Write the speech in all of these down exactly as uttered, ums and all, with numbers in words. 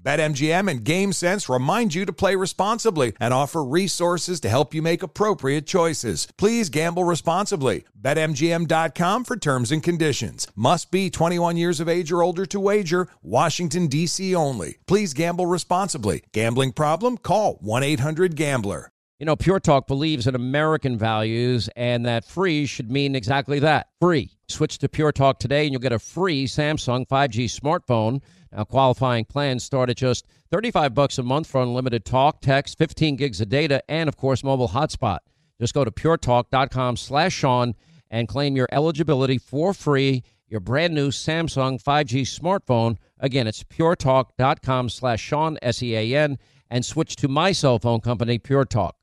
BetMGM and GameSense remind you to play responsibly and offer resources to help you make appropriate choices. Please gamble responsibly. Bet M G M dot com for terms and conditions. Must be twenty-one years of age or older to wager. Washington, D C only. Please gamble responsibly. Gambling problem? Call one eight hundred gambler. You know, Pure Talk believes in American values and that free should mean exactly that. Free. Switch to Pure Talk today and you'll get a free Samsung five G smartphone. Now, qualifying plans start at just thirty-five bucks a month for unlimited talk, text, fifteen gigs of data, and, of course, mobile hotspot. Just go to puretalk.com slash Sean and claim your eligibility for free, your brand-new Samsung five G smartphone. Again, it's puretalk.com slash Sean, S E A N, and switch to my cell phone company, Pure Talk.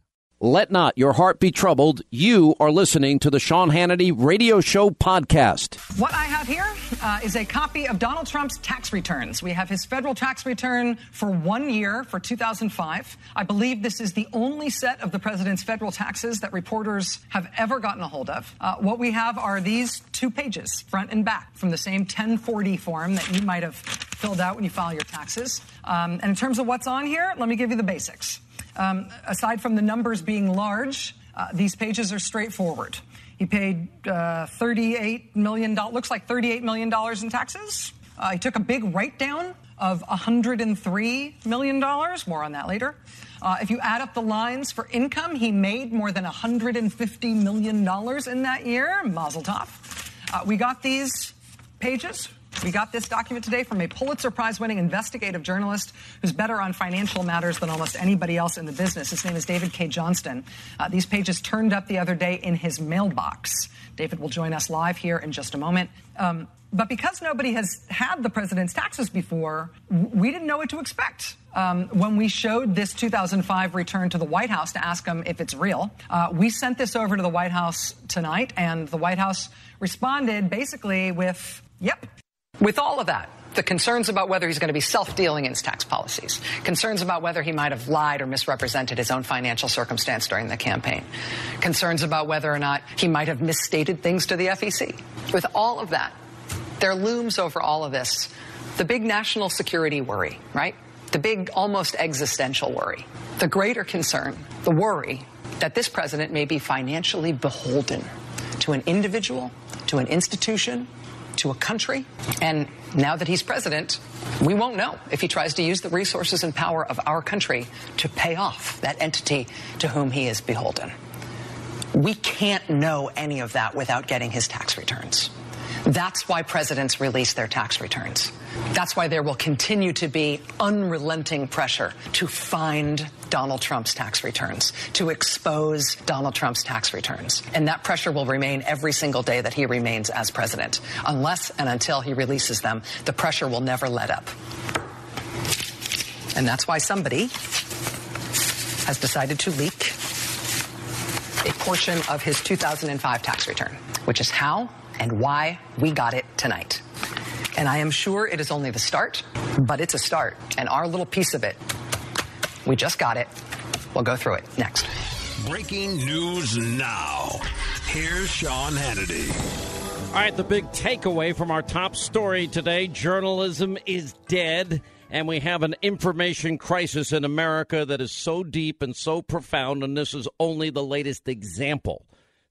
Let not your heart be troubled. You are listening to the Sean Hannity Radio Show podcast. What I have here uh, is a copy of Donald Trump's tax returns. We have his federal tax return for one year for two thousand five. I believe this is the only set of the president's federal taxes that reporters have ever gotten a hold of. Uh, what we have are these two pages, front and back, from the same ten forty form that you might have filled out when you file your taxes. Um, and in terms of what's on here, let me give you the basics. Um, aside from the numbers being large, uh, these pages are straightforward. He paid uh, thirty-eight million dollars, looks like thirty-eight million dollars in taxes. Uh, he took a big write-down of one hundred three million dollars. More on that later. Uh, if you add up the lines for income, he made more than one hundred fifty million dollars in that year. Mazel tov. Uh, we got these pages. We got this document today from a Pulitzer Prize-winning investigative journalist who's better on financial matters than almost anybody else in the business. His name is David K. Johnston. Uh, these pages turned up the other day in his mailbox. David will join us live here in just a moment. Um, but because nobody has had the president's taxes before, we didn't know what to expect. Um, when we showed this two thousand five return to the White House to ask them if it's real, uh, we sent this over to the White House tonight, and the White House responded basically with, yep. With all of that, the concerns about whether he's going to be self-dealing in his tax policies, concerns about whether he might have lied or misrepresented his own financial circumstance during the campaign, concerns about whether or not he might have misstated things to the F E C. With all of that, there looms over all of this the big national security worry, right? The big, almost existential worry. The greater concern, the worry that this president may be financially beholden to an individual, to an institution, to a country. And now that he's president, we won't know if he tries to use the resources and power of our country to pay off that entity to whom he is beholden. We can't know any of that without getting his tax returns. That's why presidents release their tax returns. That's why there will continue to be unrelenting pressure to find Donald Trump's tax returns, to expose Donald Trump's tax returns. And that pressure will remain every single day that he remains as president. Unless and until he releases them, the pressure will never let up. And that's why somebody has decided to leak a portion of his two thousand five tax return, which is how and why we got it tonight. And I am sure it is only the start, but it's a start. And our little piece of it, we just got it. We'll go through it next. Breaking news now. Here's Sean Hannity. All right, the big takeaway from our top story today, journalism is dead. And we have an information crisis in America that is so deep and so profound. And this is only the latest example.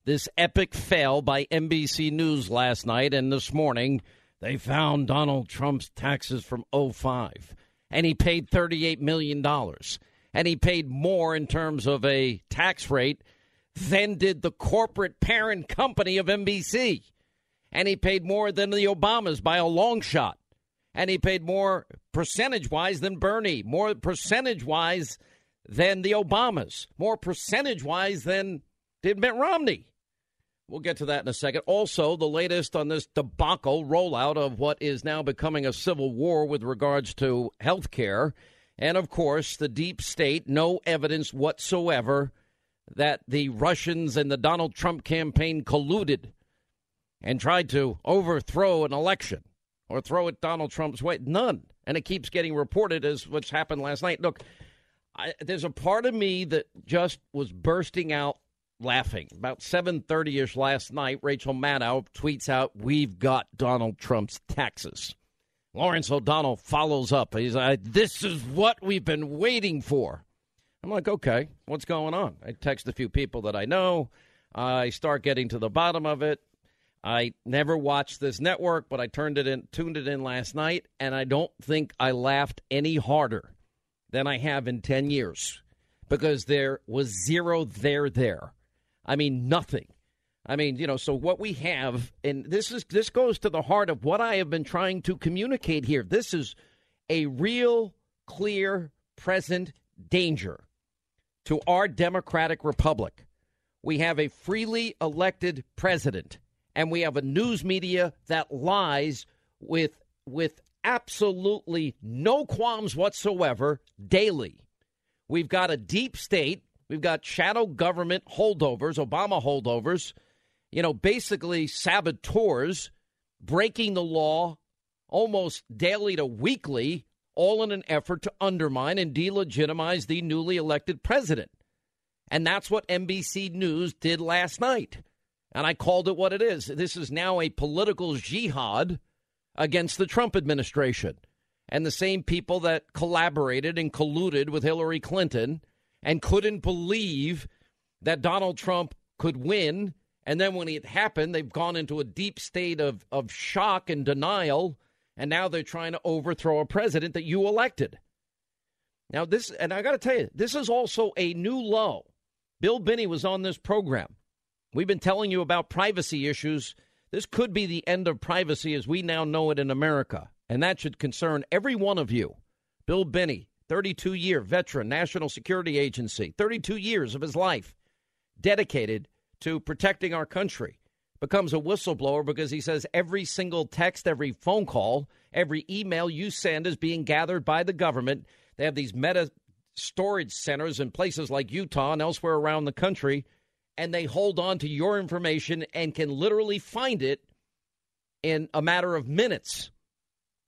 this epic fail by N B C News last night and this morning. They found Donald Trump's taxes from oh five, and he paid thirty-eight million dollars, and he paid more in terms of a tax rate than did the corporate parent company of N B C, and he paid more than the Obamas by a long shot, and he paid more percentage-wise than Bernie, more percentage-wise than the Obamas, more percentage-wise than did Mitt Romney. We'll get to that in a second. Also, the latest on this debacle rollout of what is now becoming a civil war with regards to health care. And, of course, the deep state, no evidence whatsoever that the Russians and the Donald Trump campaign colluded and tried to overthrow an election or throw it Donald Trump's way. None. And it keeps getting reported as what's happened last night. Look, I, there's a part of me that just was bursting out laughing. About seven thirty-ish last night, Rachel Maddow tweets out, "We've got Donald Trump's taxes." Lawrence O'Donnell follows up. He's like, "This is what we've been waiting for." I'm like, okay, what's going on? I text a few people that I know. I start getting to the bottom of it. I never watched this network, but I turned it in, tuned it in last night, and I don't think I laughed any harder than I have in ten years because there was zero there there. I mean, nothing. I mean, you know, so what we have, and this is this goes to the heart of what I have been trying to communicate here. This is a real, clear, present danger to our democratic republic. We have a freely elected president, and we have a news media that lies with with absolutely no qualms whatsoever daily. We've got a deep state. We've got shadow government holdovers, Obama holdovers, you know, basically saboteurs breaking the law almost daily to weekly, all in an effort to undermine and delegitimize the newly elected president. And that's what N B C News did last night. And I called it what it is. This is now a political jihad against the Trump administration and the same people that collaborated and colluded with Hillary Clinton and couldn't believe that Donald Trump could win. And then when it happened, they've gone into a deep state of, of shock and denial. And now they're trying to overthrow a president that you elected. Now this, and I got to tell you, this is also a new low. Bill Binney was on this program. We've been telling you about privacy issues. This could be the end of privacy as we now know it in America. And that should concern every one of you. Bill Binney, thirty-two-year veteran, National Security Agency, thirty-two years of his life dedicated to protecting our country, becomes a whistleblower because he says every single text, every phone call, every email you send is being gathered by the government. They have these meta storage centers in places like Utah and elsewhere around the country, and they hold on to your information and can literally find it in a matter of minutes.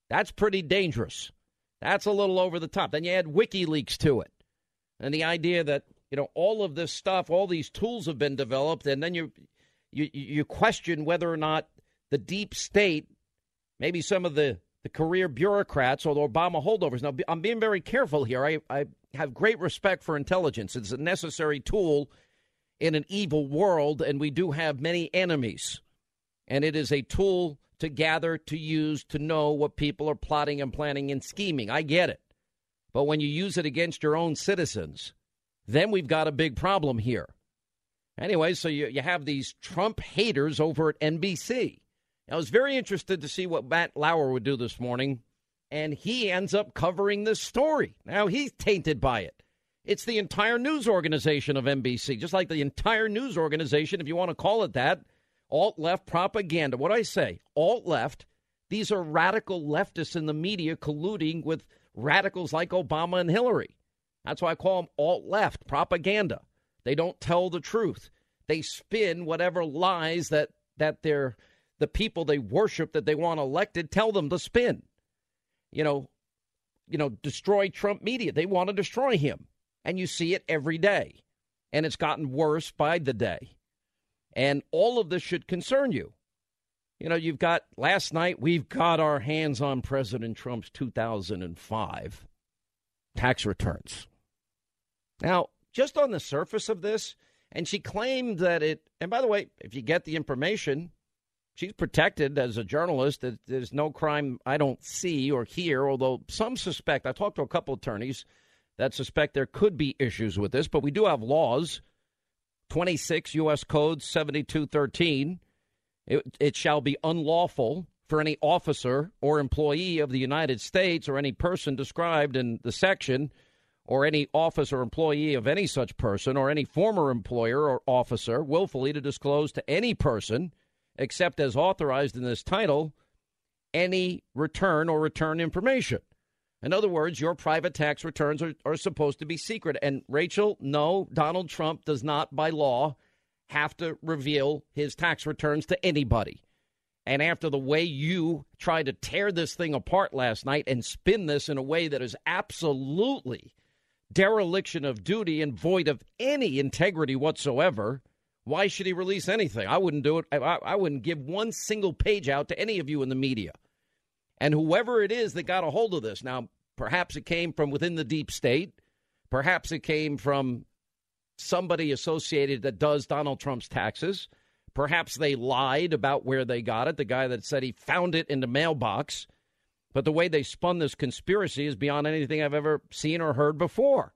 That's pretty dangerous. That's a little over the top. Then you add WikiLeaks to it. And the idea that, you know, all of this stuff, all these tools have been developed, and then you you, you question whether or not the deep state, maybe some of the, the career bureaucrats or the Obama holdovers. Now, I'm being very careful here. I, I have great respect for intelligence. It's a necessary tool in an evil world, and we do have many enemies. And it is a tool to gather, to use, to know what people are plotting and planning and scheming. I get it. But when you use it against your own citizens, then we've got a big problem here. Anyway, so you, you have these Trump haters over at N B C. I was very interested to see what Matt Lauer would do this morning, and he ends up covering this story. Now, he's tainted by it. It's the entire news organization of N B C, just like the entire news organization, if you want to call it that, alt-left propaganda. What do I say? Alt-left. These are radical leftists in the media colluding with radicals like Obama and Hillary. That's why I call them alt-left propaganda. They don't tell the truth. They spin whatever lies that, that they're, the people they worship that they want elected tell them to spin. You know, you know, destroy Trump media. They want to destroy him. And you see it every day. And it's gotten worse by the day. And all of this should concern you. You know, you've got last night, we've got our hands on President Trump's two thousand five tax returns. Now, just on the surface of this, And she claimed that it, and by the way, if you get the information, she's protected as a journalist. That there's no crime I don't see or hear, although some suspect, I talked to a couple attorneys that suspect there could be issues with this, but we do have laws, twenty-six U S Code seventy-two thirteen. It, it shall be unlawful for any officer or employee of the United States or any person described in the section or any office or employee of any such person or any former employer or officer willfully to disclose to any person, except as authorized in this title, any return or return information. In other words, your private tax returns are, are supposed to be secret. And, Rachel, no, Donald Trump does not, by law, have to reveal his tax returns to anybody. And after the way you tried to tear this thing apart last night and spin this in a way that is absolutely dereliction of duty and void of any integrity whatsoever, why should he release anything? I wouldn't do it. I, I wouldn't give one single page out to any of you in the media. And whoever it is that got a hold of this, now, perhaps it came from within the deep state. Perhaps it came from somebody associated that does Donald Trump's taxes. Perhaps they lied about where they got it, the guy that said he found it in the mailbox. But the way they spun this conspiracy is beyond anything I've ever seen or heard before.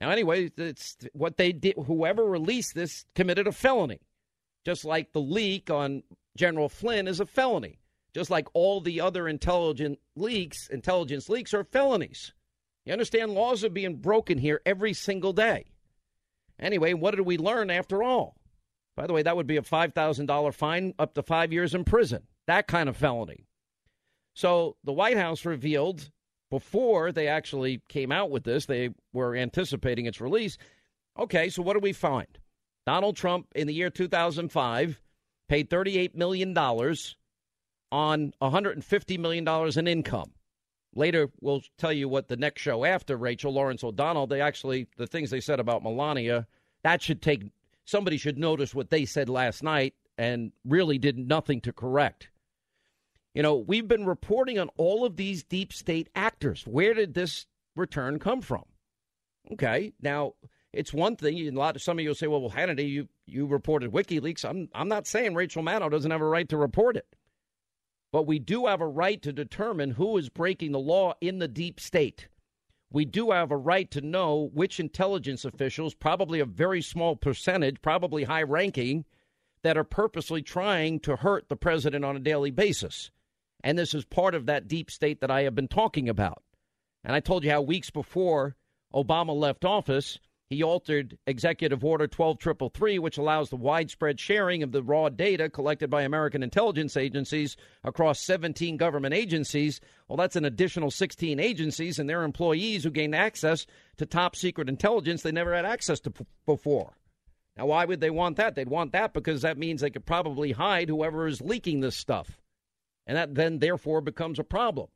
Now, anyway, it's what they did. Whoever released this committed a felony, just like the leak on General Flynn is a felony, just like all the other intelligence leaks, intelligence leaks are felonies. You understand? Laws are being broken here every single day. Anyway, what did we learn after all? By the way, that would be a five thousand dollars fine, up to five years in prison, that kind of felony. So the White House revealed, before they actually came out with this, they were anticipating its release. Okay, so what do we find? Donald Trump, in the year two thousand five, paid thirty-eight million dollars on one hundred fifty million dollars in income. Later, we'll tell you what the next show after, Rachel, Lawrence O'Donnell, they actually, the things they said about Melania, that should take, somebody should notice what they said last night and really did nothing to correct. You know, we've been reporting on all of these deep state actors. Where did this return come from? Okay, now, it's one thing, a lot of, some of you will say, well, well Hannity, you, you reported WikiLeaks. I'm, I'm not saying Rachel Maddow doesn't have a right to report it. But we do have a right to determine who is breaking the law in the deep state. We do have a right to know which intelligence officials, probably a very small percentage, probably high ranking, that are purposely trying to hurt the president on a daily basis. And this is part of that deep state that I have been talking about. And I told you how weeks before Obama left office, he altered Executive Order twelve triple three, which allows the widespread sharing of the raw data collected by American intelligence agencies across seventeen government agencies. Well, that's an additional sixteen agencies and their employees who gained access to top secret intelligence they never had access to p- before. Now, why would they want that? They'd want that because that means they could probably hide whoever is leaking this stuff. And that then, therefore, becomes a problem.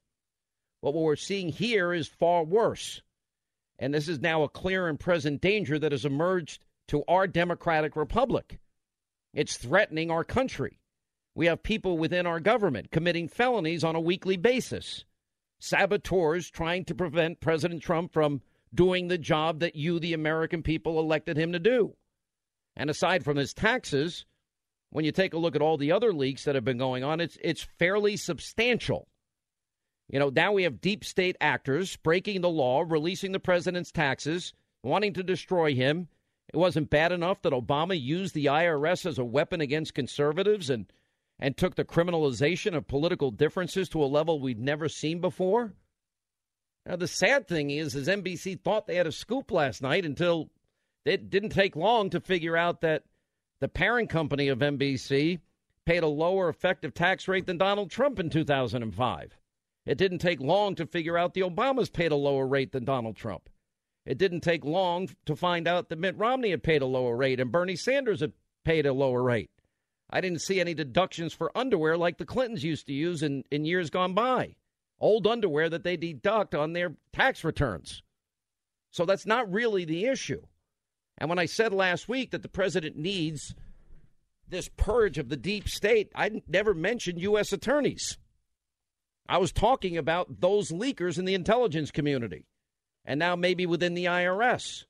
But what we're seeing here is far worse. And this is now a clear and present danger that has emerged to our democratic republic. It's threatening our country. We have people within our government committing felonies on a weekly basis. Saboteurs trying to prevent President Trump from doing the job that you, the American people, elected him to do. And aside from his taxes, when you take a look at all the other leaks that have been going on, it's it's fairly substantial. You know, now we have deep state actors breaking the law, releasing the president's taxes, wanting to destroy him. It wasn't bad enough that Obama used the I R S as a weapon against conservatives and, and took the criminalization of political differences to a level we've never seen before. Now, the sad thing is, is N B C thought they had a scoop last night until it didn't take long to figure out that the parent company of N B C paid a lower effective tax rate than Donald Trump in two thousand five. It didn't take long to figure out the Obamas paid a lower rate than Donald Trump. It didn't take long to find out that Mitt Romney had paid a lower rate and Bernie Sanders had paid a lower rate. I didn't see any deductions for underwear like the Clintons used to use in, in years gone by. Old underwear that they deduct on their tax returns. So that's not really the issue. And when I said last week that the president needs this purge of the deep state, I never mentioned U S attorneys. I was talking about those leakers in the intelligence community and now maybe within the I R S.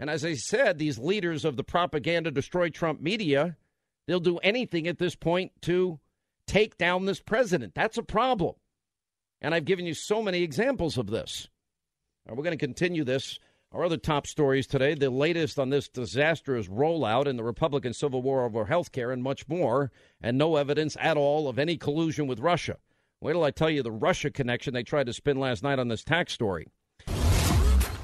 And as I said, these leaders of the propaganda destroy Trump media, they'll do anything at this point to take down this president. That's a problem. And I've given you so many examples of this. Right, we're going to continue this. Our other top stories today, the latest on this disastrous rollout in the Republican civil war over health care and much more, and no evidence at all of any collusion with Russia. Wait till I tell you the Russia connection they tried to spin last night on this tax story.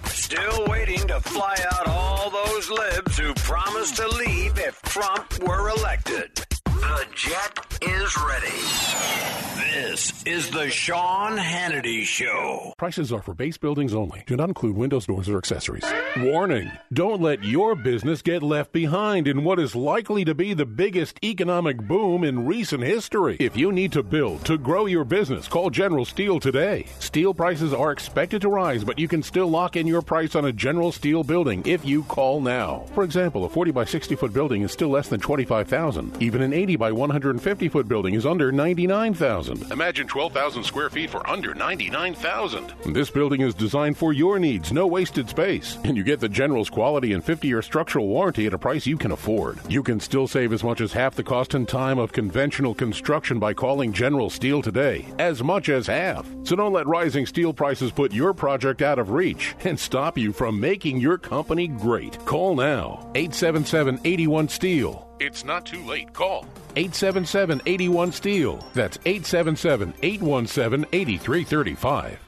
Still waiting to fly out all those libs who promised to leave if Trump were elected. The jet is ready. This is the Sean Hannity Show. Prices are for base buildings only. Do not include windows, doors, or accessories. Warning, don't let your business get left behind in what is likely to be the biggest economic boom in recent history. If you need to build to grow your business, call General Steel today. Steel prices are expected to rise, but you can still lock in your price on a General Steel building if you call now. For example, a forty by sixty foot building is still less than twenty-five thousand dollars. Even an eighty by one hundred fifty foot building is under ninety-nine thousand dollars. Imagine twelve thousand square feet for under ninety-nine thousand dollars. This building is designed for your needs, no wasted space. And you get the General's quality and fifty year structural warranty at a price you can afford. You can still save as much as half the cost and time of conventional construction by calling General Steel today. As much as half. So don't let rising steel prices put your project out of reach and stop you from making your company great. Call now. eight seven seven, eight one, STEEL. It's not too late. Call eight seven seven, eight one, STEEL. That's eight seven seven, eight one seven, eight three three five.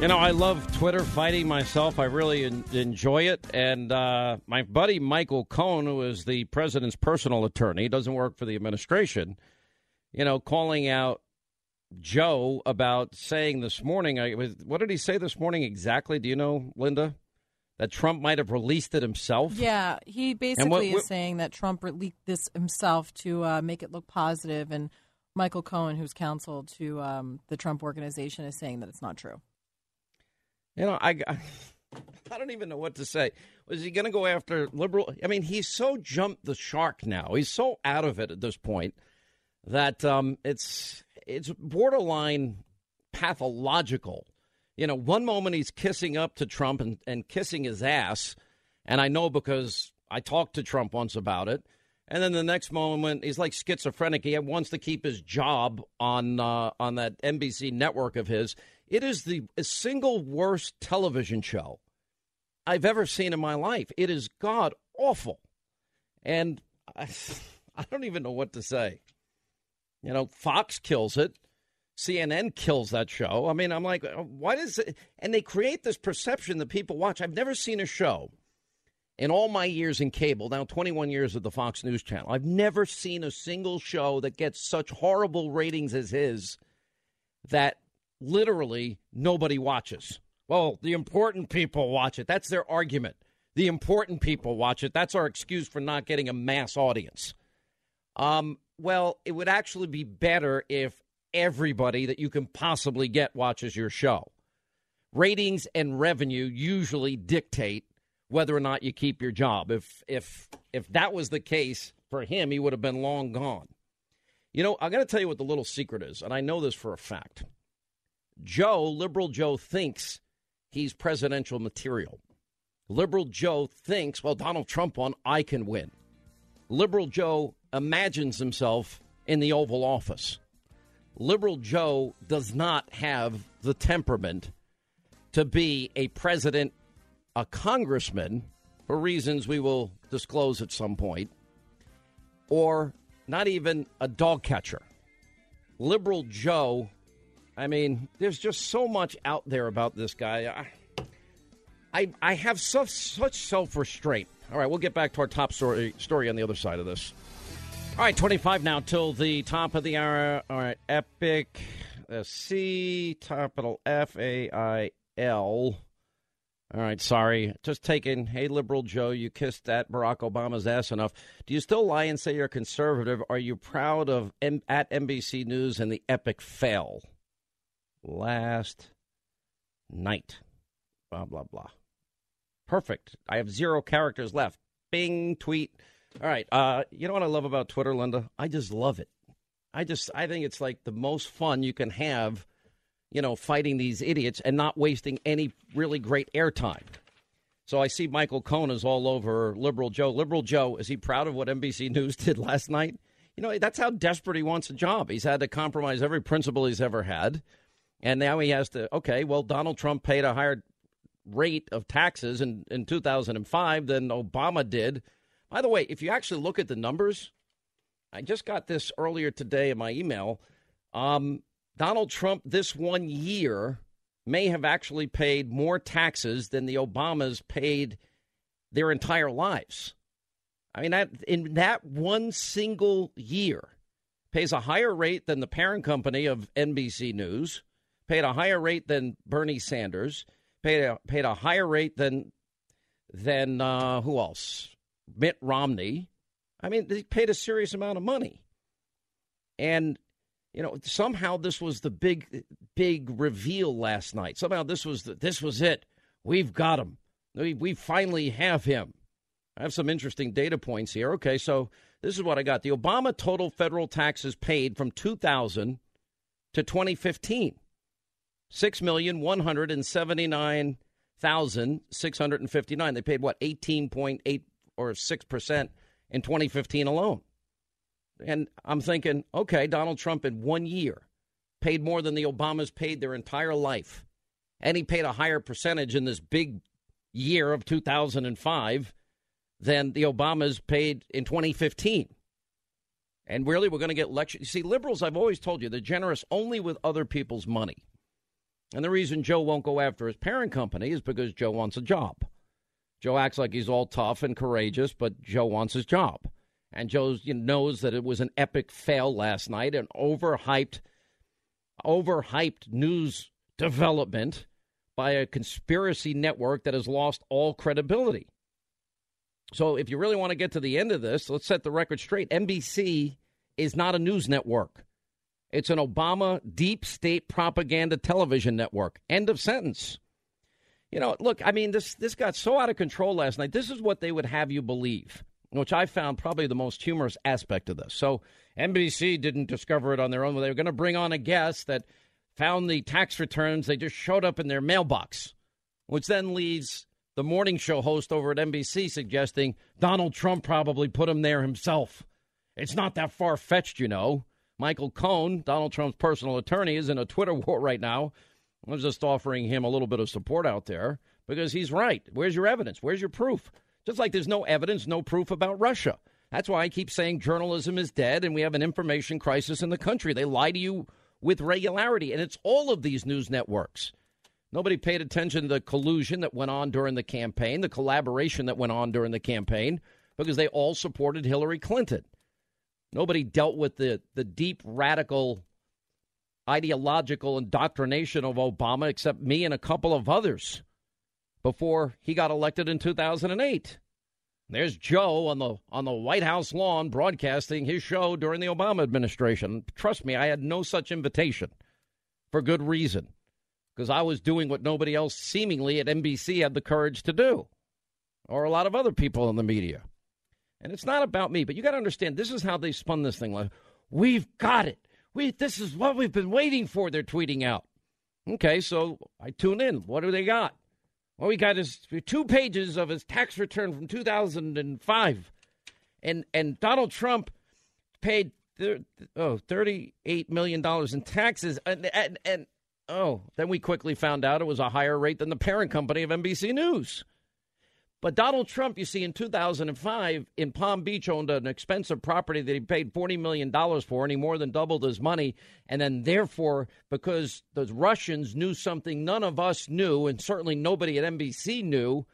You know, I love Twitter fighting myself. I really en- enjoy it. And uh, my buddy Michael Cohen, who is the president's personal attorney, doesn't work for the administration, you know, calling out Joe about saying this morning, I, what did he say this morning exactly? Do you know, Linda, that Trump might have released it himself? Yeah, he basically what, what, is saying that Trump leaked this himself to uh, make it look positive. And Michael Cohen, who's counsel to um, the Trump organization, is saying that it's not true. You know, I, I don't even know what to say. Was he going to go after liberal? I mean, he's so jumped the shark now. He's so out of it at this point that um, it's it's borderline pathological. You know, one moment he's kissing up to Trump and, and kissing his ass. And I know because I talked to Trump once about it. And then the next moment he's like schizophrenic. He wants to keep his job on uh, on that N B C network of his. It is the single worst television show I've ever seen in my life. It is god awful. And I, I don't even know what to say. You know, Fox kills it. C N N kills that show. I mean, I'm like, why does it? And they create this perception that people watch. I've never seen a show in all my years in cable, now twenty-one years at the Fox News Channel. I've never seen a single show that gets such horrible ratings as his that literally nobody watches. Well, the important people watch it. That's their argument. The important people watch it. That's our excuse for not getting a mass audience. Um, well, it would actually be better if everybody that you can possibly get watches your show. Ratings and revenue usually dictate whether or not you keep your job. If if if that was the case for him, he would have been long gone. You know, I'm going to tell you what the little secret is, and I know this for a fact. Joe, liberal Joe, thinks he's presidential material. Liberal Joe thinks, well, Donald Trump won, I can win. Liberal Joe imagines himself in the Oval Office. Liberal Joe does not have the temperament to be a president, a congressman, for reasons we will disclose at some point, or not even a dog catcher. Liberal Joe, I mean, there's just so much out there about this guy. I I, I have such, such self-restraint. All right, we'll get back to our top story, story on the other side of this. All right, twenty-five now till the top of the hour. All right, epic, uh, C, capital F A I L. All right, sorry. Just taking, hey, Liberal Joe, you kissed at Barack Obama's ass enough. Do you still lie and say you're conservative? Are you proud of M- at N B C News and the epic fail? last night. Blah, blah, blah. Perfect. I have zero characters left. Bing, tweet. All right. Uh, you know what I love about Twitter, Linda? I just love it. I just, I think it's like the most fun you can have, you know, fighting these idiots and not wasting any really great airtime. So I see Michael Cohen is all over Liberal Joe. Liberal Joe, is he proud of what N B C News did last night? You know, that's how desperate he wants a job. He's had to compromise every principle he's ever had. And now he has to, okay, well, Donald Trump paid a higher rate of taxes in, in two thousand five than Obama did. By the way, if you actually look at the numbers, I just got this earlier today in my email. Um, Donald Trump this one year may have actually paid more taxes than the Obamas paid their entire lives. I mean, that in that one single year, pays a higher rate than the parent company of N B C News, paid a higher rate than Bernie Sanders, paid a, paid a higher rate than, than uh, who else? Mitt Romney. I mean, they paid a serious amount of money. And, you know, somehow this was the big, big reveal last night. Somehow this was the, this was it. We've got him. We, we finally have him. I have some interesting data points here. Okay, so this is what I got. The Obama total federal taxes paid from two thousand to twenty fifteen, six million one hundred seventy-nine thousand six hundred fifty-nine. They paid, what, eighteen point eight or six percent in twenty fifteen alone. And I'm thinking, okay, Donald Trump in one year paid more than the Obamas paid their entire life. And he paid a higher percentage in this big year of two thousand five than the Obamas paid in twenty fifteen. And really, we're going to get lectured. You see, liberals, I've always told you, they're generous only with other people's money. And the reason Joe won't go after his parent company is because Joe wants a job. Joe acts like he's all tough and courageous, but Joe wants his job. And Joe knows that it was an epic fail last night, an overhyped, overhyped news development by a conspiracy network that has lost all credibility. So if you really want to get to the end of this, let's set the record straight. N B C is not a news network. It's an Obama deep state propaganda television network. End of sentence. You know, look, I mean, this this got so out of control last night. This is what they would have you believe, which I found probably the most humorous aspect of this. So N B C didn't discover it on their own. They were going to bring on a guest that found the tax returns. They just showed up in their mailbox, which then leaves the morning show host over at N B C suggesting Donald Trump probably put him there himself. It's not that far-fetched, you know. Michael Cohen, Donald Trump's personal attorney, is in a Twitter war right now. I'm just offering him a little bit of support out there because he's right. Where's your evidence? Where's your proof? Just like there's no evidence, no proof about Russia. That's why I keep saying journalism is dead and we have an information crisis in the country. They lie to you with regularity, and it's all of these news networks. Nobody paid attention to the collusion that went on during the campaign, the collaboration that went on during the campaign, because they all supported Hillary Clinton. Nobody dealt with the, the deep, radical, ideological indoctrination of Obama except me and a couple of others before he got elected in two thousand eight. There's Joe on the on the White House lawn broadcasting his show during the Obama administration. Trust me, I had no such invitation for good reason, because I was doing what nobody else seemingly at N B C had the courage to do, or a lot of other people in the media. And it's not about me, but you got to understand, this is how they spun this thing. Like, we've got it. We, this is what we've been waiting for, they're tweeting out. Okay, so I tune in. What do they got? Well, we got his two pages of his tax return from two thousand five. And and Donald Trump paid th- oh, thirty-eight million dollars in taxes. And, and, and oh, then we quickly found out it was a higher rate than the parent company of N B C News. But Donald Trump, you see, in two thousand five in Palm Beach owned an expensive property that he paid forty million dollars for, and he more than doubled his money. And then therefore, because the Russians knew something none of us knew, and certainly nobody at N B C knew,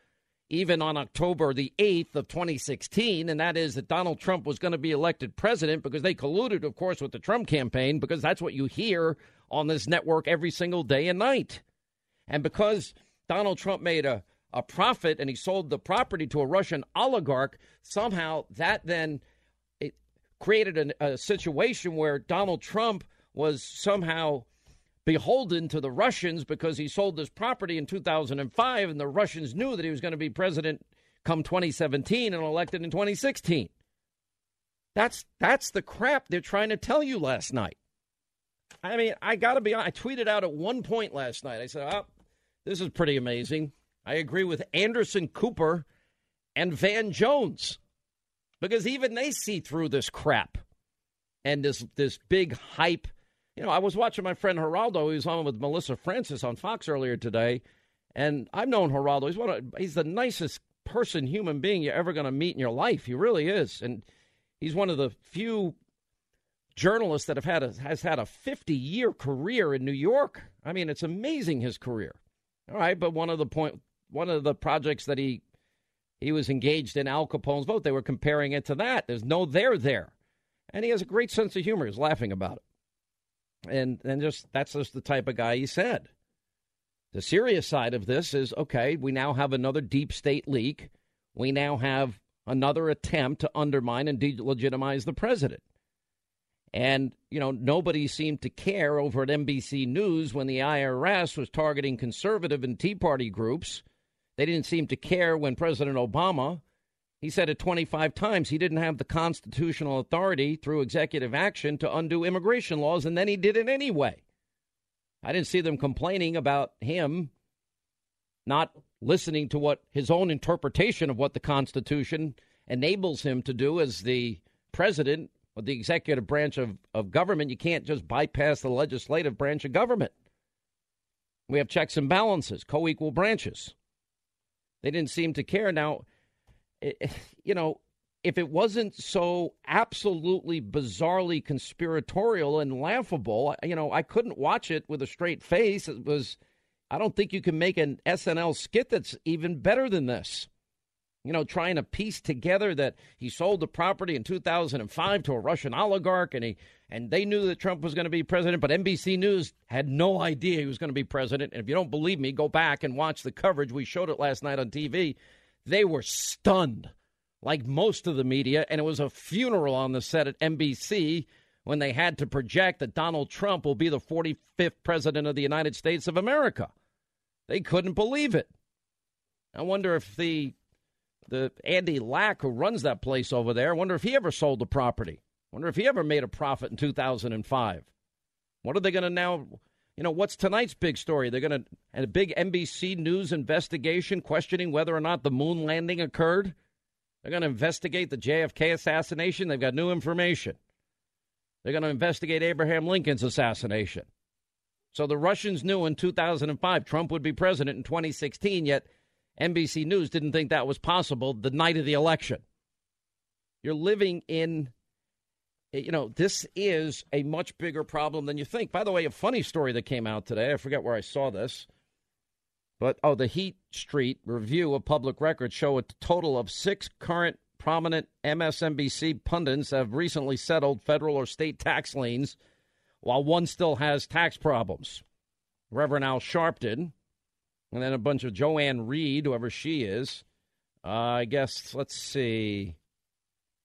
even on October the eighth of twenty sixteen, and that is that Donald Trump was going to be elected president because they colluded, of course, with the Trump campaign, because that's what you hear on this network every single day and night. And because Donald Trump made a a profit, and he sold the property to a Russian oligarch, somehow that then it created an, a situation where Donald Trump was somehow beholden to the Russians because he sold this property in two thousand five, and the Russians knew that he was going to be president come twenty seventeen and elected in twenty sixteen. That's that's the crap they're trying to tell you last night. I mean, I got to be honest. I tweeted out at one point last night. I said, oh, this is pretty amazing. I agree with Anderson Cooper and Van Jones, because even they see through this crap and this this big hype. You know, I was watching my friend Geraldo. He was on with Melissa Francis on Fox earlier today, and I've known Geraldo. He's one of, he's the nicest person, human being you're ever going to meet in your life. He really is, and he's one of the few journalists that have had a, has had a fifty-year career in New York. I mean, it's amazing, his career. All right, but one of the point, one of the projects that he he was engaged in, Al Capone's vote, they were comparing it to that. There's no there there, and he has a great sense of humor. He's laughing about it. And and just that's just the type of guy he said. The serious side of this is, okay, we now have another deep state leak. We now have another attempt to undermine and delegitimize the president. And, you know, nobody seemed to care over at N B C News when the I R S was targeting conservative and Tea Party groups. They didn't seem to care when President Obama, he said it twenty-five times, he didn't have the constitutional authority through executive action to undo immigration laws, and then he did it anyway. I didn't see them complaining about him not listening to what his own interpretation of what the Constitution enables him to do as the president or the executive branch of, of government. You can't just bypass the legislative branch of government. We have checks and balances, co-equal branches. They didn't seem to care. Now, it, you know, if it wasn't so absolutely bizarrely conspiratorial and laughable, you know, I couldn't watch it with a straight face. It was, I don't think you can make an S N L skit that's even better than this. You know, trying to piece together that he sold the property in two thousand five to a Russian oligarch, and he and they knew that Trump was going to be president, but N B C News had no idea he was going to be president. And if you don't believe me, go back and watch the coverage. We showed it last night on T V. They were stunned, like most of the media, and it was a funeral on the set at N B C when they had to project that Donald Trump will be the forty-fifth president of the United States of America. They couldn't believe it. I wonder if the the Andy Lack, who runs that place over there, I wonder if he ever sold the property. I wonder if he ever made a profit in two thousand five. What are they going to now, you know, what's tonight's big story? They're going to, and a big N B C News investigation questioning whether or not the moon landing occurred. They're going to investigate the J F K assassination. They've got new information. They're going to investigate Abraham Lincoln's assassination. So the Russians knew in two thousand five Trump would be president in twenty sixteen, yet N B C News didn't think that was possible the night of the election. You're living in, you know, this is a much bigger problem than you think. By the way, a funny story that came out today, I forget where I saw this, but, oh, the Heat Street review of public records show a total of six current prominent M S N B C pundits have recently settled federal or state tax liens, while one still has tax problems. Reverend Al Sharpton, and then a bunch of Joanne Reed, whoever she is. Uh, I guess, let's see,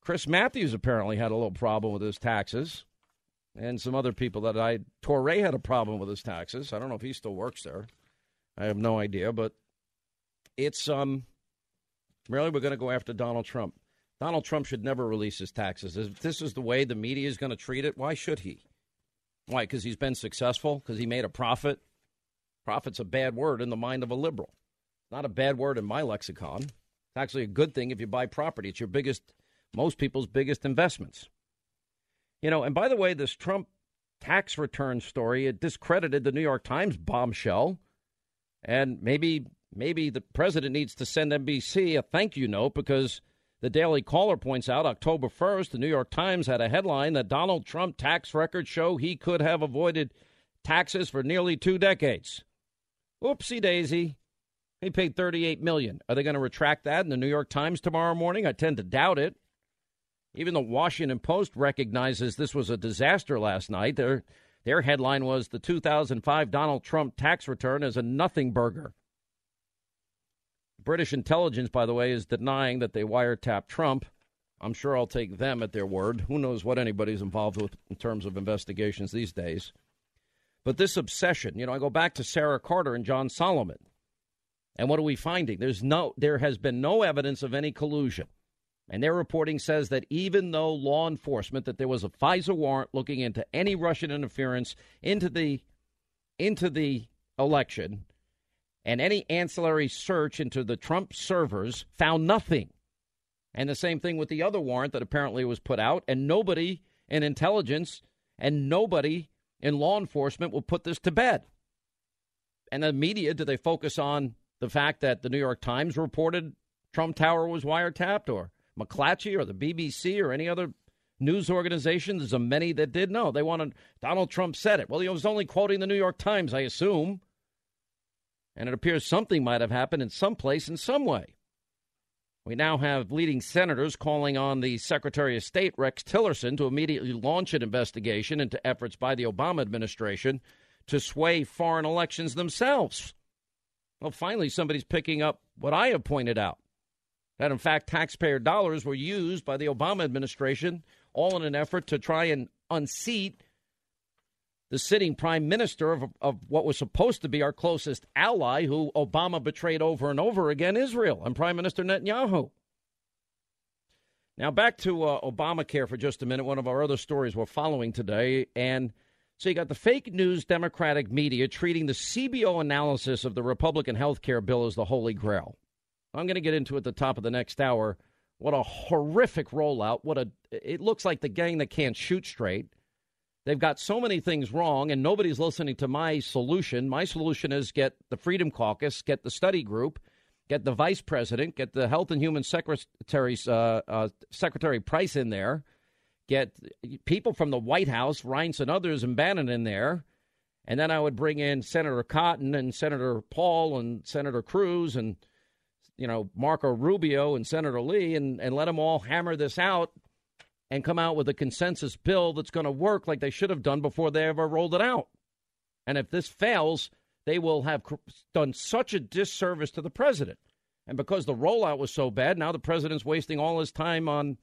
Chris Matthews apparently had a little problem with his taxes, and some other people that I, Torre had a problem with his taxes. I don't know if he still works there. I have no idea, but it's um, really, we're going to go after Donald Trump. Donald Trump should never release his taxes. If this is the way the media is going to treat it, why should he? Why? Because he's been successful? Because he made a profit? Profit's a bad word in the mind of a liberal. Not a bad word in my lexicon. It's actually a good thing if you buy property. It's your biggest, most people's biggest investments. You know, and by the way, this Trump tax return story, it discredited the New York Times bombshell. And maybe maybe the president needs to send N B C a thank you note, because the Daily Caller points out October first, the New York Times had a headline that Donald Trump tax records show he could have avoided taxes for nearly two decades. Oopsie daisy. He paid thirty-eight million dollars. Are they going to retract that in the New York Times tomorrow morning? I tend to doubt it. Even the Washington Post recognizes this was a disaster last night. They're Their headline was, the two thousand five Donald Trump tax return is a nothing burger. British intelligence, by the way, is denying that they wiretapped Trump. I'm sure I'll take them at their word. Who knows what anybody's involved with in terms of investigations these days. But this obsession, you know, I go back to Sarah Carter and John Solomon. And what are we finding? There's no, there has been no evidence of any collusion. And their reporting says that even though law enforcement, that there was a FISA warrant looking into any Russian interference into the into the election and any ancillary search into the Trump servers, found nothing. And the same thing with the other warrant that apparently was put out. And nobody in intelligence and nobody in law enforcement will put this to bed. And the media, do they focus on the fact that the New York Times reported Trump Tower was wiretapped, or McClatchy, or the B B C, or any other news organization? There's a many that did. No, they wanted, Donald Trump said it. Well, he was only quoting the New York Times, I assume. And it appears something might have happened in some place in some way. We now have leading senators calling on the Secretary of State, Rex Tillerson, to immediately launch an investigation into efforts by the Obama administration to sway foreign elections themselves. Well, finally, somebody's picking up what I have pointed out, that, in fact, taxpayer dollars were used by the Obama administration, all in an effort to try and unseat the sitting prime minister of, of what was supposed to be our closest ally, who Obama betrayed over and over again, Israel, and Prime Minister Netanyahu. Now, back to uh, Obamacare for just a minute, one of our other stories we're following today. And so you got the fake news Democratic media treating the C B O analysis of the Republican health care bill as the Holy Grail. I'm going to get into at the top of the next hour what a horrific rollout. What a it looks like the gang that can't shoot straight. They've got so many things wrong, and nobody's listening to my solution. My solution is get the Freedom Caucus, get the study group, get the vice president, get the Health and Human Secretary's, uh, uh, Secretary Price in there, get people from the White House, Reince and others, and Bannon in there. And then I would bring in Senator Cotton and Senator Paul and Senator Cruz and you know, Marco Rubio and Senator Lee, and, and let them all hammer this out and come out with a consensus bill that's going to work like they should have done before they ever rolled it out. And if this fails, they will have done such a disservice to the president. And because the rollout was so bad, now the president's wasting all his time on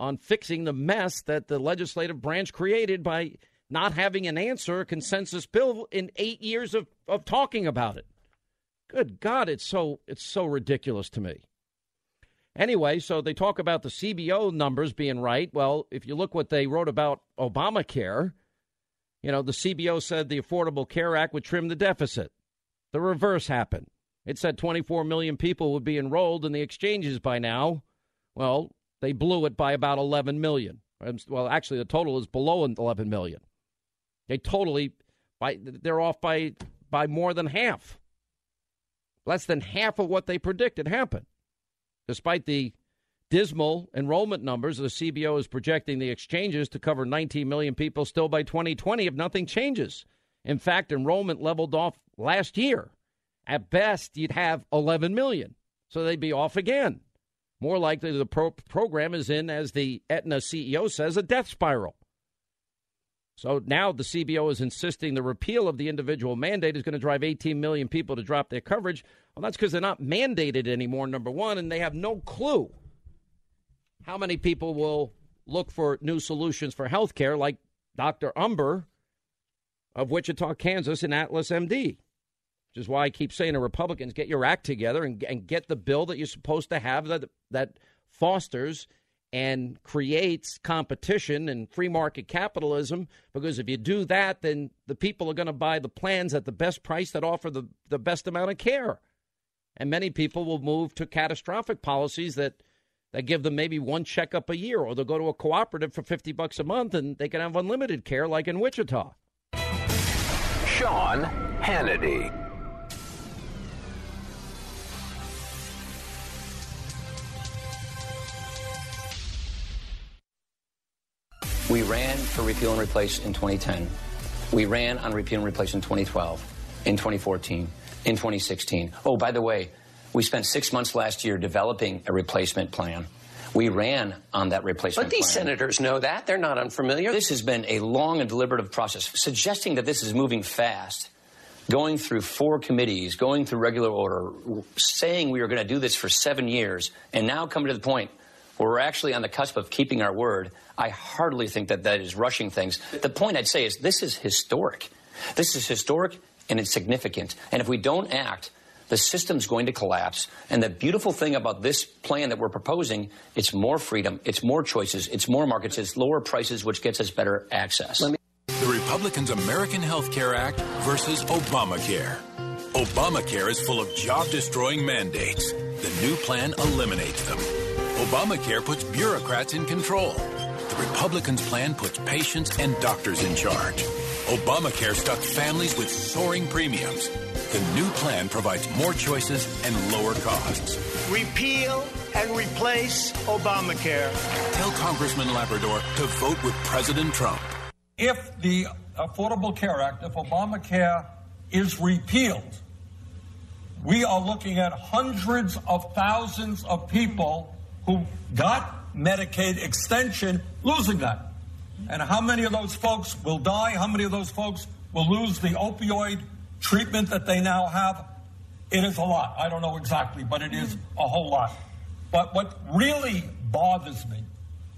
on fixing the mess that the legislative branch created by not having an answer, a consensus bill, in eight years of, of talking about it. Good God, it's so it's so ridiculous to me. Anyway, so they talk about the C B O numbers being right. Well, if you look what they wrote about Obamacare, you know, the C B O said the Affordable Care Act would trim the deficit. The reverse happened. It said twenty-four million people would be enrolled in the exchanges by now. Well, they blew it by about eleven million. Well, actually, the total is below eleven million. They totally, by they're off by by more than half. Less than half of what they predicted happened. Despite the dismal enrollment numbers, the C B O is projecting the exchanges to cover nineteen million people still by twenty twenty if nothing changes. In fact, enrollment leveled off last year. At best, you'd have eleven million. So they'd be off again. More likely the pro- program is in, as the Aetna C E O says, a death spiral. So now the C B O is insisting the repeal of the individual mandate is going to drive eighteen million people to drop their coverage. Well, that's because they're not mandated anymore, number one, and they have no clue how many people will look for new solutions for health care, like Doctor Umbehr of Wichita, Kansas, and Atlas M D, which is why I keep saying to Republicans, get your act together and, and get the bill that you're supposed to have that that fosters and creates competition and free market capitalism, because if you do that, then the people are going to buy the plans at the best price that offer the, the best amount of care. And many people will move to catastrophic policies that, that give them maybe one checkup a year, or they'll go to a cooperative for fifty bucks a month and they can have unlimited care like in Wichita. Sean Hannity. We ran for repeal and replace in twenty ten. We ran on repeal and replace in twenty twelve, in twenty fourteen, in twenty sixteen. Oh, by the way, we spent six months last year developing a replacement plan. We ran on that replacement plan. But these plan. senators know that. They're not unfamiliar. This has been a long and deliberative process. Suggesting that this is moving fast, going through four committees, going through regular order, saying we were going to do this for seven years, and now coming to the point where we're actually on the cusp of keeping our word, I hardly think that that is rushing things. The point I'd say is this is historic. This is historic and it's significant. And if we don't act, the system's going to collapse. And the beautiful thing about this plan that we're proposing, it's more freedom, it's more choices, it's more markets, it's lower prices, which gets us better access. Let me- the Republicans' American Health Care Act versus Obamacare. Obamacare is full of job-destroying mandates. The new plan eliminates them. Obamacare puts bureaucrats in control. The Republicans' plan puts patients and doctors in charge. Obamacare stuck families with soaring premiums. The new plan provides more choices and lower costs. Repeal and replace Obamacare. Tell Congressman Labrador to vote with President Trump. If the Affordable Care Act, if Obamacare is repealed, we are looking at hundreds of thousands of people who got Medicaid extension losing that. And how many of those folks will die? How many of those folks will lose the opioid treatment that they now have? It is a lot. I don't know exactly, but it is a whole lot. But what really bothers me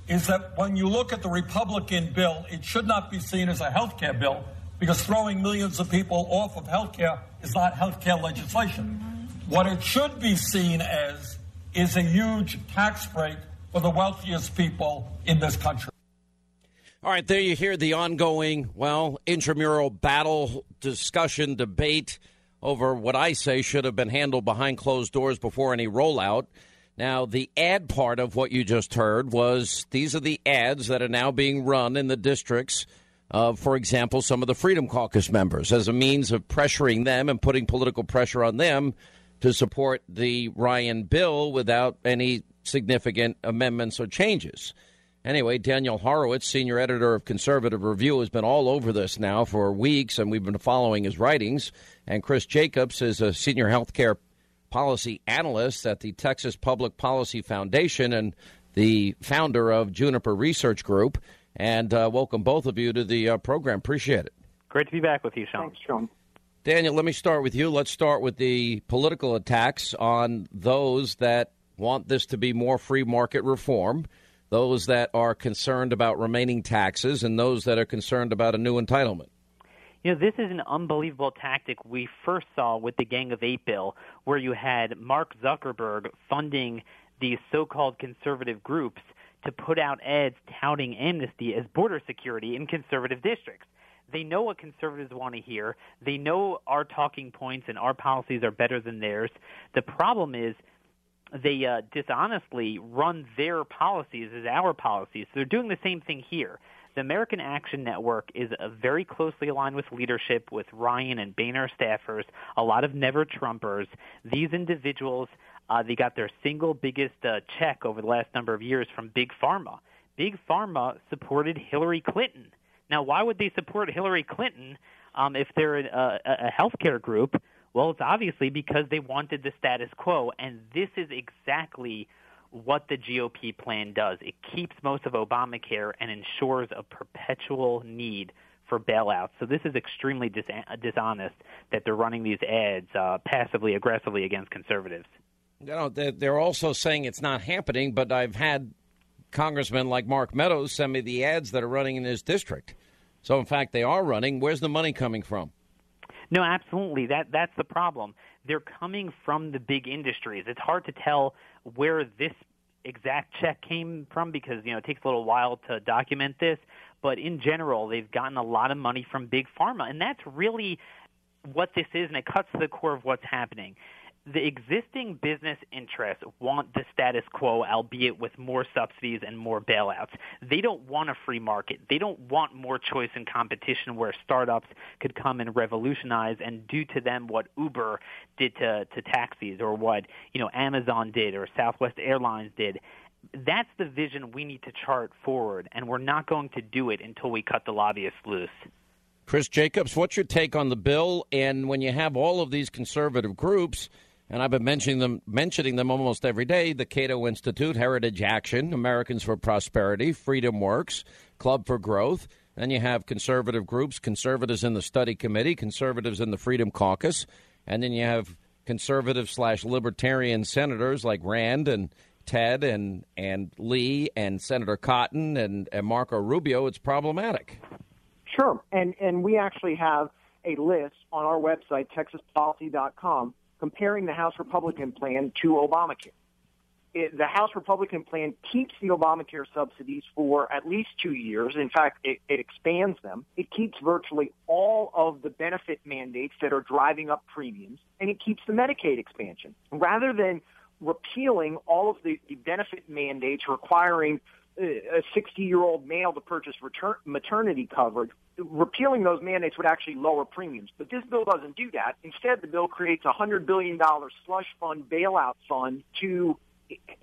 is that when you look at the Republican bill, it should not be seen as a health care bill, because throwing millions of people off of health care is not health care legislation. What it should be seen as is a huge tax break for the wealthiest people in this country. All right, there you hear the ongoing, well, intramural battle, discussion, debate over what I say should have been handled behind closed doors before any rollout. Now, the ad part of what you just heard was these are the ads that are now being run in the districts of, for example, some of the Freedom Caucus members as a means of pressuring them and putting political pressure on them to support the Ryan bill without any significant amendments or changes. Anyway, Daniel Horowitz, senior editor of Conservative Review, has been all over this now for weeks, and we've been following his writings. And Chris Jacobs is a senior healthcare policy analyst at the Texas Public Policy Foundation and the founder of Juniper Research Group. And uh, welcome both of you to the uh, program. Appreciate it. Great to be back with you, Sean. Thanks, Sean. Daniel, let me start with you. Let's start with the political attacks on those that want this to be more free market reform, those that are concerned about remaining taxes, and those that are concerned about a new entitlement. You know, this is an unbelievable tactic we first saw with the Gang of Eight bill, where you had Mark Zuckerberg funding these so-called conservative groups to put out ads touting amnesty as border security in conservative districts. They know what conservatives want to hear. They know our talking points and our policies are better than theirs. The problem is, They uh, dishonestly run their policies as our policies. So they're doing the same thing here. The American Action Network is uh, very closely aligned with leadership, with Ryan and Boehner staffers, a lot of never-Trumpers. These individuals, uh, they got their single biggest uh, check over the last number of years from Big Pharma. Big Pharma supported Hillary Clinton. Now, why would they support Hillary Clinton um, if they're a, a, a healthcare group? Well, it's obviously because they wanted the status quo, and this is exactly what the G O P plan does. It keeps most of Obamacare and ensures a perpetual need for bailouts. So this is extremely dis- dishonest that they're running these ads uh, passively, aggressively against conservatives. You know, they're also saying it's not happening, but I've had congressmen like Mark Meadows send me the ads that are running in his district. So, in fact, they are running. Where's the money coming from? No, absolutely. That that's the problem. They're coming from the big industries. It's hard to tell where this exact check came from because, you know, it takes a little while to document this. But in general, they've gotten a lot of money from Big Pharma, and that's really what this is, and it cuts to the core of what's happening. The existing business interests want the status quo, albeit with more subsidies and more bailouts. They don't want a free market. They don't want more choice and competition where startups could come and revolutionize and do to them what Uber did to, to taxis or what, you know, Amazon did or Southwest Airlines did. That's the vision we need to chart forward, and we're not going to do it until we cut the lobbyists loose. Chris Jacobs, what's your take on the bill? And when you have all of these conservative groups, and I've been mentioning them mentioning them almost every day, the Cato Institute, Heritage Action, Americans for Prosperity, Freedom Works, Club for Growth. Then you have conservative groups, conservatives in the study committee, conservatives in the Freedom Caucus. And then you have conservative slash libertarian senators like Rand and Ted and, and Lee and Senator Cotton and, and Marco Rubio. It's problematic. Sure. And, and we actually have a list on our website, texas policy dot com, comparing the House Republican plan to Obamacare. It, the House Republican plan keeps the Obamacare subsidies for at least two years. In fact, it, it expands them. It keeps virtually all of the benefit mandates that are driving up premiums, and it keeps the Medicaid expansion. Rather than repealing all of the, the benefit mandates requiring uh, a sixty-year-old male to purchase return, maternity coverage, repealing those mandates would actually lower premiums. But this bill doesn't do that. Instead, the bill creates a one hundred billion dollars slush fund, bailout fund to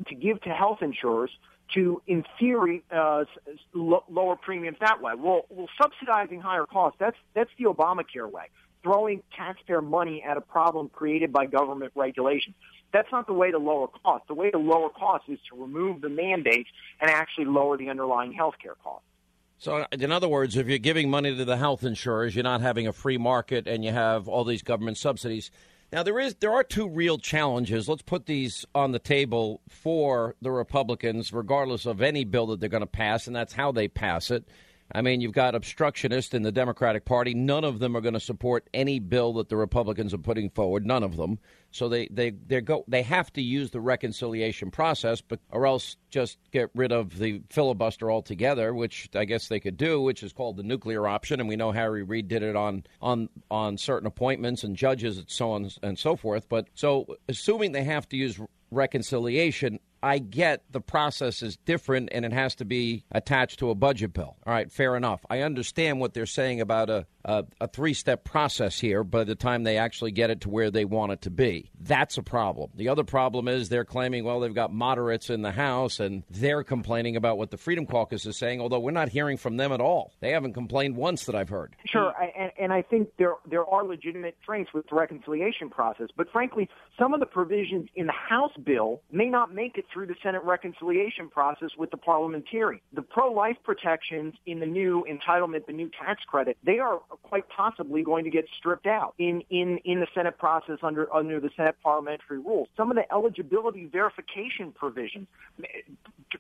to give to health insurers to, in theory, uh, lo- lower premiums that way. Well, well, subsidizing higher costs, that's that's the Obamacare way, throwing taxpayer money at a problem created by government regulation. That's not the way to lower costs. The way to lower costs is to remove the mandates and actually lower the underlying health care costs. So, in other words, if you're giving money to the health insurers, you're not having a free market and you have all these government subsidies. Now, there is there are two real challenges. Let's put these on the table for the Republicans, regardless of any bill that they're going to pass, and that's how they pass it. I mean, you've got obstructionists in the Democratic Party. None of them are going to support any bill that the Republicans are putting forward, none of them. So they they they go they have to use the reconciliation process, but or else just get rid of the filibuster altogether, which I guess they could do, which is called the nuclear option. And we know Harry Reid did it on on on certain appointments and judges and so on and so forth. But so assuming they have to use reconciliation, I get the process is different and it has to be attached to a budget bill. All right, fair enough. I understand what they're saying about a, a, a three-step process here by the time they actually get it to where they want it to be. That's a problem. The other problem is they're claiming, well, they've got moderates in the House and they're complaining about what the Freedom Caucus is saying, although we're not hearing from them at all. They haven't complained once that I've heard. Sure, I, and, and I think there there are legitimate strengths with the reconciliation process, but frankly, some of the provisions in the House bill may not make it through the Senate reconciliation process with the parliamentarian. The pro-life protections in the new entitlement, the new tax credit, they are quite possibly going to get stripped out in, in, in the Senate process under, under the Senate parliamentary rules. Some of the eligibility verification provisions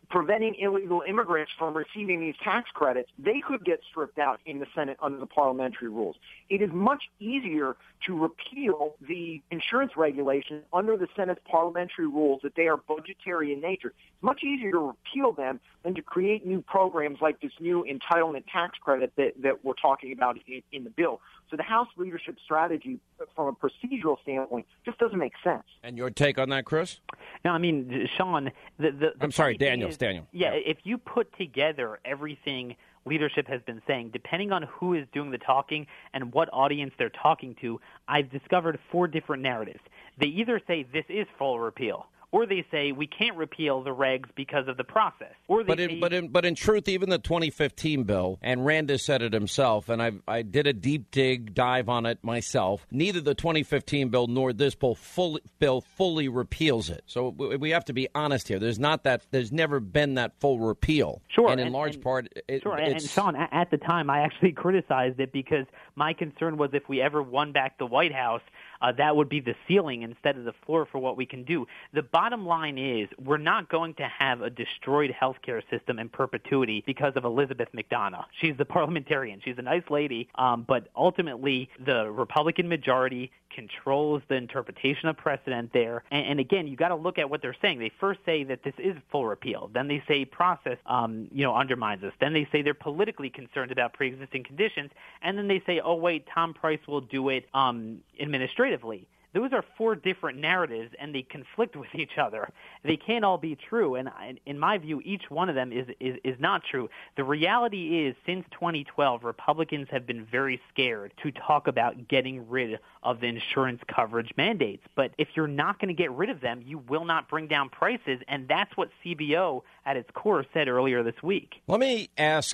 preventing illegal immigrants from receiving these tax credits, they could get stripped out in the Senate under the parliamentary rules. It is much easier to repeal the insurance regulation under the Senate's parliamentary rules that they are budgetary in nature. It's much easier to repeal them than to create new programs like this new entitlement tax credit that, that we're talking about in, in the bill. So the House leadership strategy from a procedural standpoint just doesn't make sense. And your take on that, Chris? No, I mean, Sean, the, the, the I'm sorry, Daniel, is, Daniel. Yeah, yeah, if you put together everything leadership has been saying, depending on who is doing the talking and what audience they're talking to, I've discovered four different narratives. They either say this is full repeal, or they say we can't repeal the regs because of the process. Or they but, in, say, but, in, but in truth, even the twenty fifteen bill, and Rand has said it himself, and I, I did a deep dig dive on it myself, neither the twenty fifteen bill nor this bill fully, bill fully repeals it. So we have to be honest here. There's not that. There's never been that full repeal. Sure. And in and, large and, part, it, sure. It's... And, and Sean, at the time, I actually criticized it because my concern was if we ever won back the White House, Uh, that would be the ceiling instead of the floor for what we can do. The bottom line is we're not going to have a destroyed healthcare system in perpetuity because of Elizabeth McDonough. She's the parliamentarian. She's a nice lady, um, but ultimately the Republican majority controls the interpretation of precedent there. And, and again, you got to look at what they're saying. They first say that this is full repeal. Then they say process, um, you know, undermines us. Then they say they're politically concerned about pre-existing conditions. And then they say, oh wait, Tom Price will do it um, administratively. Those are four different narratives, and they conflict with each other. They can't all be true, and in my view, each one of them is, is, is not true. The reality is, since twenty twelve, Republicans have been very scared to talk about getting rid of the insurance coverage mandates. But if you're not going to get rid of them, you will not bring down prices, and that's what C B O at its core said earlier this week. Let me ask,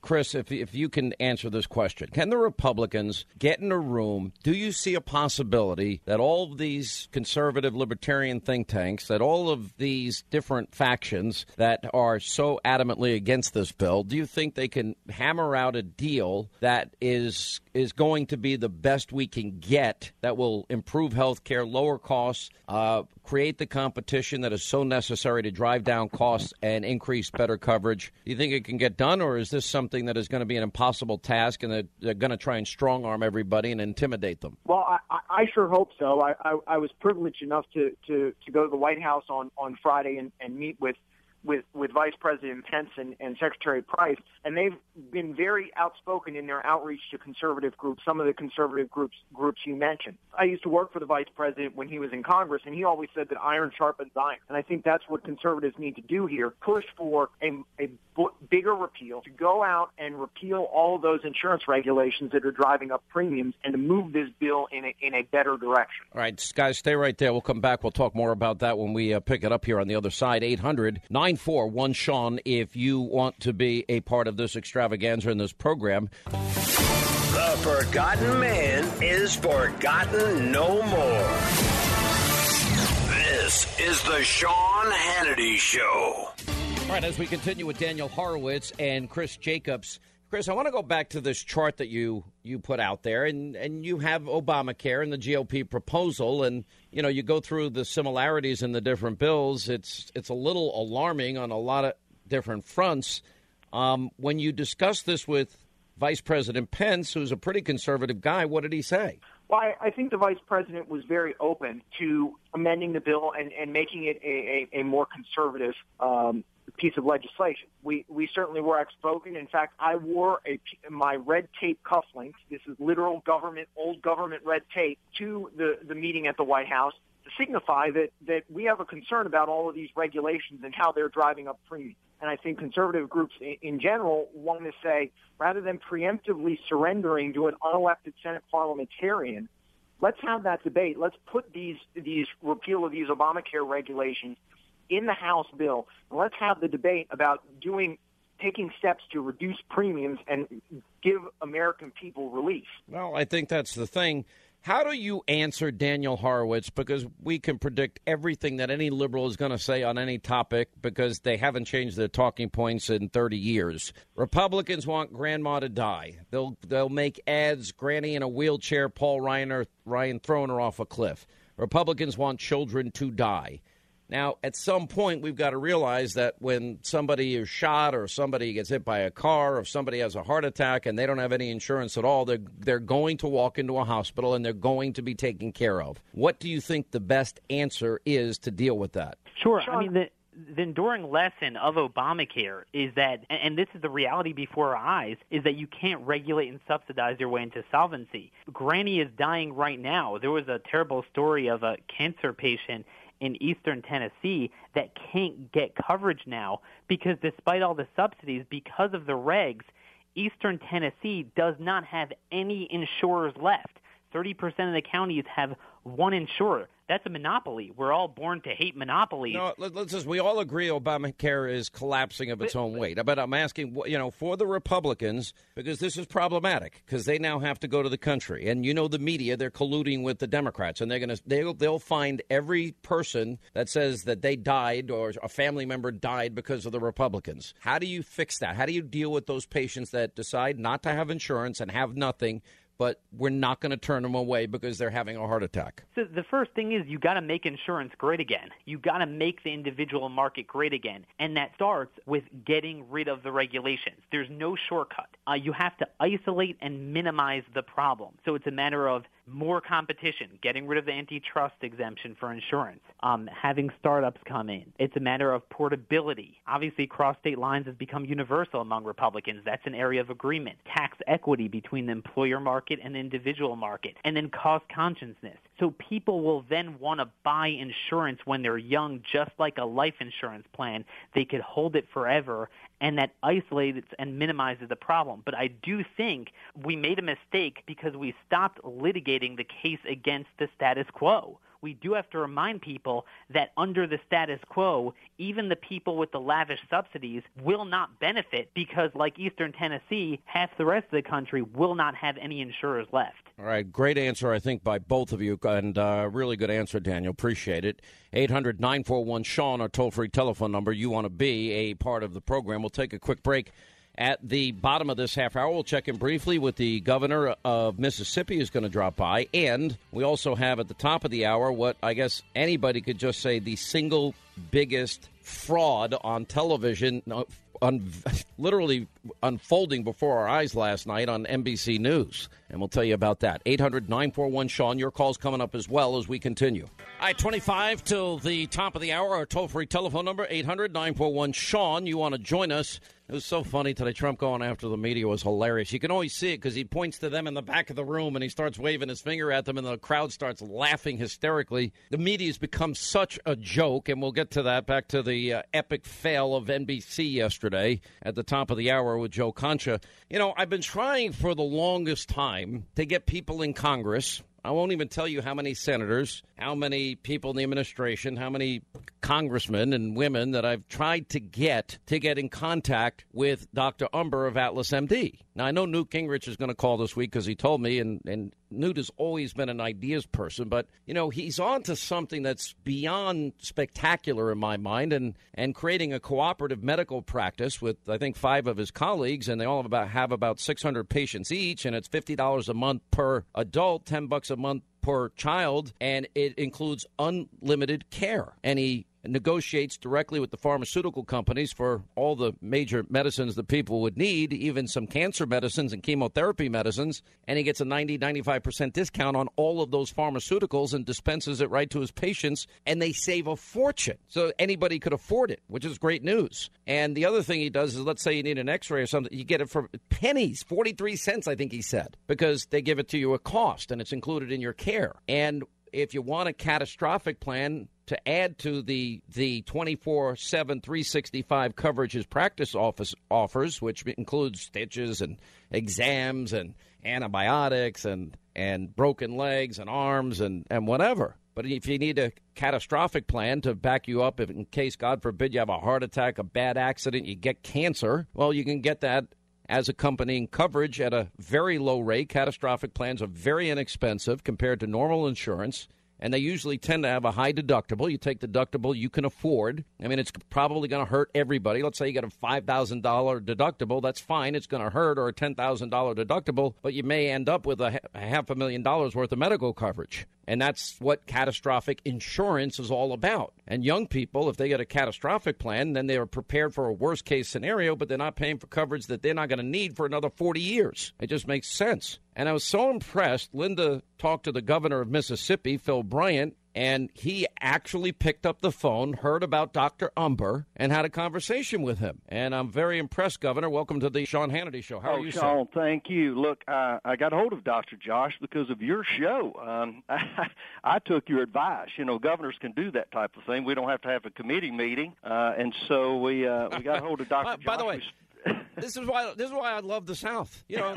Chris, if, if you can answer this question. Can the Republicans get in a room? Do you see a possibility that all of these conservative libertarian think tanks, that all of these different factions that are so adamantly against this bill, do you think they can hammer out a deal that is is going to be the best we can get, that will improve health care, lower costs, uh, create the competition that is so necessary to drive down costs and increase better coverage? Do you think it can get done, or is this something that is going to be an impossible task and they're, they're going to try and strong-arm everybody and intimidate them? Well, I, I sure hope so. I, I, I was privileged enough to, to, to go to the White House on, on Friday and, and meet with With, with Vice President Pence and, and Secretary Price, and they've been very outspoken in their outreach to conservative groups, some of the conservative groups groups you mentioned. I used to work for the Vice President when he was in Congress, and he always said that iron sharpens iron. And I think that's what conservatives need to do here, push for a, a b- bigger repeal, to go out and repeal all those insurance regulations that are driving up premiums and to move this bill in a, in a better direction. All right, guys, stay right there. We'll come back. We'll talk more about that when we uh, pick it up here on the other side. eight hundred nine four one Sean, if you want to be a part of this extravaganza in this program. The forgotten man is forgotten no more. This is the Sean Hannity Show. All right, as we continue with Daniel Horowitz and Chris Jacobs. Chris, I want to go back to this chart that you, you put out there, and, and you have Obamacare and the G O P proposal, and you know, you go through the similarities in the different bills. It's it's a little alarming on a lot of different fronts. Um, when you discussed this with Vice President Pence, who's a pretty conservative guy, what did he say? Well, I, I think the Vice President was very open to amending the bill and, and making it a, a, a more conservative um, piece of legislation. We we certainly were outspoken. In fact, I wore a, my red tape cufflinks. This is literal government, old government red tape, to the, the meeting at the White House to signify that, that we have a concern about all of these regulations and how they're driving up premiums. And I think conservative groups in, in general want to say, rather than preemptively surrendering to an unelected Senate parliamentarian, let's have that debate. Let's put these these repeal of these Obamacare regulations in the House bill, and let's have the debate about doing taking steps to reduce premiums and give American people relief. Well, I think that's the thing. How do you answer Daniel Horowitz? Because we can predict everything that any liberal is going to say on any topic because they haven't changed their talking points in thirty years. Republicans want grandma to die. They'll they'll make ads, granny in a wheelchair, Paul Ryan, Ryan throwing her off a cliff. Republicans want children to die. Now, at some point, we've got to realize that when somebody is shot or somebody gets hit by a car or somebody has a heart attack and they don't have any insurance at all, they're, they're going to walk into a hospital and they're going to be taken care of. What do you think the best answer is to deal with that? Sure. I mean, the, the enduring lesson of Obamacare is that, and this is the reality before our eyes, is that you can't regulate and subsidize your way into solvency. Granny is dying right now. There was a terrible story of a cancer patient in eastern Tennessee that can't get coverage now because despite all the subsidies, because of the regs, eastern Tennessee does not have any insurers left. thirty percent of the counties have one insurer. That's a monopoly. We're all born to hate monopolies. No, let's just, we all agree Obamacare is collapsing of its but, own weight. But I'm asking, you know, for the Republicans, because this is problematic, because they now have to go to the country. And, you know, the media, they're colluding with the Democrats, and they're going to they'll, they'll find every person that says that they died or a family member died because of the Republicans. How do you fix that? How do you deal with those patients that decide not to have insurance and have nothing, but we're not going to turn them away because they're having a heart attack? So the first thing is you got to make insurance great again. You got to make the individual market great again. And that starts with getting rid of the regulations. There's no shortcut. Uh, you have to isolate and minimize the problem. So it's a matter of more competition, getting rid of the antitrust exemption for insurance, um, having startups come in. It's a matter of portability. Obviously, cross-state lines has become universal among Republicans. That's an area of agreement. Tax equity between the employer market and the individual market, and then cost consciousness. So people will then want to buy insurance when they're young, just like a life insurance plan. They could hold it forever, and that isolates and minimizes the problem. But I do think we made a mistake because we stopped litigating the case against the status quo. we do have to remind people that under the status quo, even the people with the lavish subsidies will not benefit because, like Eastern Tennessee, half the rest of the country will not have any insurers left. All right. Great answer, I think, by both of you. And uh, really good answer, Daniel. Appreciate it. eight hundred nine four one Sean, our toll-free telephone number. You want to be a part of the program. We'll take a quick break. At the bottom of this half hour, we'll check in briefly with the governor of Mississippi who's going to drop by. And we also have at the top of the hour what I guess anybody could just say the single biggest fraud on television un- literally unfolding before our eyes last night on N B C News. And we'll tell you about that. eight hundred nine four one Sean, your call's coming up as well as we continue. All right, twenty-five till the top of the hour, our toll-free telephone number, eight hundred nine four one Sean. You want to join us? It was so funny today. Trump going after the media was hilarious. You can always see it because he points to them in the back of the room and he starts waving his finger at them and the crowd starts laughing hysterically. The media's become such a joke, and we'll get to that. Back to the uh, epic fail of N B C yesterday at the top of the hour with Joe Concha. You know, I've been trying for the longest time to get people in Congress. I won't even tell you how many senators, how many people in the administration, how many congressmen and women that I've tried to get to get in contact with Doctor Umbehr of Atlas M D. Now, I know Newt Gingrich is going to call this week because he told me, and, and Newt has always been an ideas person, but, you know, he's on to something that's beyond spectacular in my mind, and, and creating a cooperative medical practice with, I think, five of his colleagues, and they all have about, have about six hundred patients each, and it's fifty dollars a month per adult, ten bucks a month per child, and it includes unlimited care. And he negotiates directly with the pharmaceutical companies for all the major medicines that people would need, even some cancer medicines and chemotherapy medicines, and he gets a ninety, ninety-five percent discount on all of those pharmaceuticals and dispenses it right to his patients, and they save a fortune. So anybody could afford it, which is great news. And the other thing he does is, let's say you need an x-ray or something, you get it for pennies, forty-three cents, I think he said, because they give it to you at cost, and it's included in your care. And if you want a catastrophic plan to add to the the twenty-four seven, three sixty-five coverage his practice office offers, which includes stitches and exams and antibiotics and, and broken legs and arms and, and whatever. But if you need a catastrophic plan to back you up if in case, God forbid, you have a heart attack, a bad accident, you get cancer, well, you can get that as accompanying coverage at a very low rate. Catastrophic plans are very inexpensive compared to normal insurance, and they usually tend to have a high deductible. You take deductible you can afford. I mean, it's probably going to hurt everybody. Let's say you got a five thousand dollars deductible. That's fine. It's going to hurt, or a ten thousand dollars deductible, but you may end up with a, a half a million dollars worth of medical coverage. And that's what catastrophic insurance is all about. And young people, if they get a catastrophic plan, then they are prepared for a worst-case scenario, but they're not paying for coverage that they're not going to need for another forty years. It just makes sense. And I was so impressed. Linda talked to the governor of Mississippi, Phil Bryant, and he actually picked up the phone, heard about Doctor Umbehr, and had a conversation with him. And I'm very impressed, Governor. Welcome to the Sean Hannity Show. How oh, are you, Sean, sir? Thank you. Look, I, I got a hold of Doctor Josh because of your show. Um, I, I took your advice. You know, governors can do that type of thing. We don't have to have a committee meeting. Uh, and so we uh, we got a hold of Doctor Josh. By the way, This is why this is why I love the South. You know,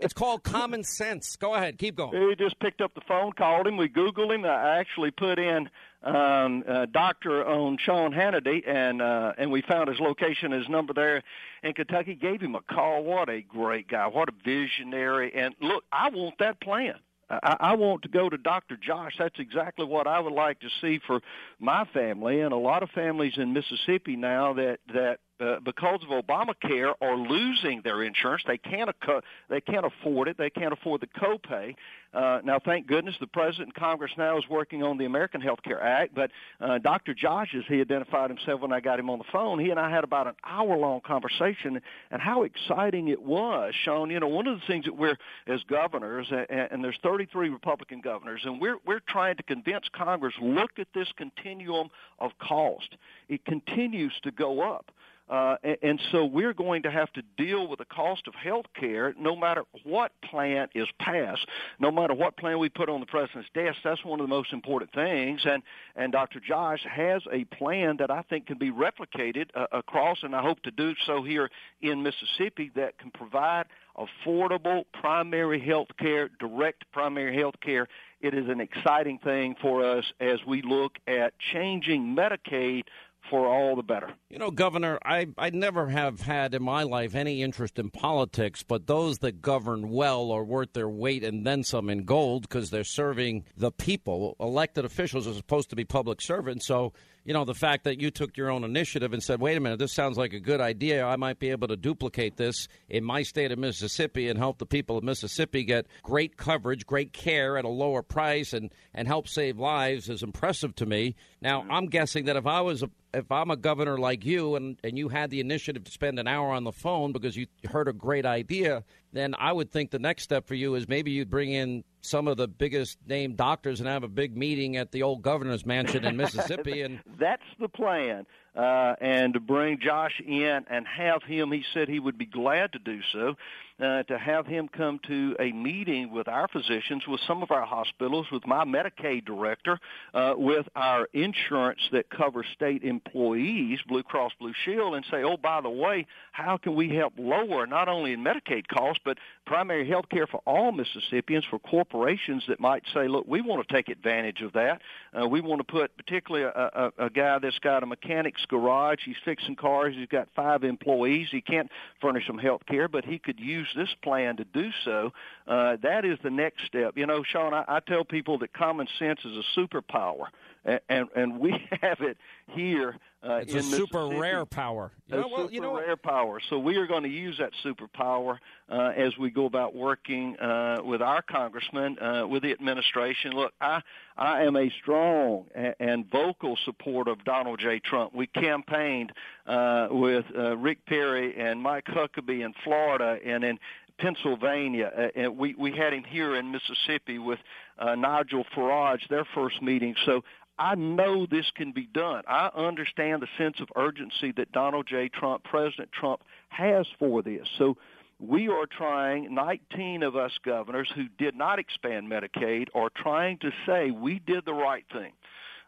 it's called common sense. Go ahead, keep going. We just picked up the phone, called him, we Googled him. I actually put in um, uh, doctor on Sean Hannity, and uh, and we found his location, his number there in Kentucky. Gave him a call. What a great guy! What a visionary! And look, I want that plan. I, I want to go to Doctor Josh. That's exactly what I would like to see for my family and a lot of families in Mississippi now that that. Uh, because of Obamacare, are losing their insurance. They can't ac- they can't afford it. They can't afford the copay. Uh, now, thank goodness the President and Congress now is working on the American Health Care Act, but uh, Doctor Josh, as he identified himself when I got him on the phone, he and I had about an hour-long conversation, and how exciting it was, Sean. You know, one of the things that we're, as governors, and, and there's thirty-three Republican governors, and we're, we're trying to convince Congress, look at this continuum of cost. It continues to go up. Uh, and, and so we're going to have to deal with the cost of health care no matter what plan is passed, no matter what plan we put on the president's desk. That's one of the most important things. And, and Doctor Josh has a plan that I think can be replicated uh, across, and I hope to do so here in Mississippi, that can provide affordable primary health care, direct primary health care It is an exciting thing for us as we look at changing Medicaid for all the better. You know, Governor, I, I never have had in my life any interest in politics, but those that govern well are worth their weight and then some in gold because they're serving the people. Elected officials are supposed to be public servants. So, you know, the fact that you took your own initiative and said, wait a minute, this sounds like a good idea. I might be able to duplicate this in my state of Mississippi and help the people of Mississippi get great coverage, great care at a lower price and, and help save lives is impressive to me. Now, I'm guessing that if I was a If I'm a governor like you and, and you had the initiative to spend an hour on the phone because you heard a great idea, then I would think the next step for you is maybe you'd bring in some of the biggest name doctors and have a big meeting at the old governor's mansion in Mississippi. And that's the plan. Uh, and to bring Josh in and have him, he said he would be glad to do so, uh, to have him come to a meeting with our physicians, with some of our hospitals, with my Medicaid director, uh, with our insurance that covers state employees, Blue Cross Blue Shield, and say, oh, by the way, how can we help lower not only in Medicaid costs, but primary health care for all Mississippians, for corporations that might say, look, we want to take advantage of that. Uh, we want to put particularly a, a, a guy that's got a mechanic garage. He's fixing cars. He's got five employees. He can't furnish them health care, but he could use this plan to do so. Uh, that is the next step. You know, Sean, I, I tell people that common sense is a superpower, and, and, and we have it here. Uh, it's a super rare power. You know, a well, super you know rare power. So we are going to use that superpower uh, as we go about working uh, with our congressman, uh, with the administration. Look, I I am a strong and, and vocal supporter of Donald J. Trump. We campaigned uh, with uh, Rick Perry and Mike Huckabee in Florida and in Pennsylvania, uh, and we, we had him here in Mississippi with uh, Nigel Farage, their first meeting. So I know this can be done. I understand the sense of urgency that Donald J. Trump, President Trump, has for this. So we are trying, nineteen of us governors who did not expand Medicaid are trying to say we did the right thing.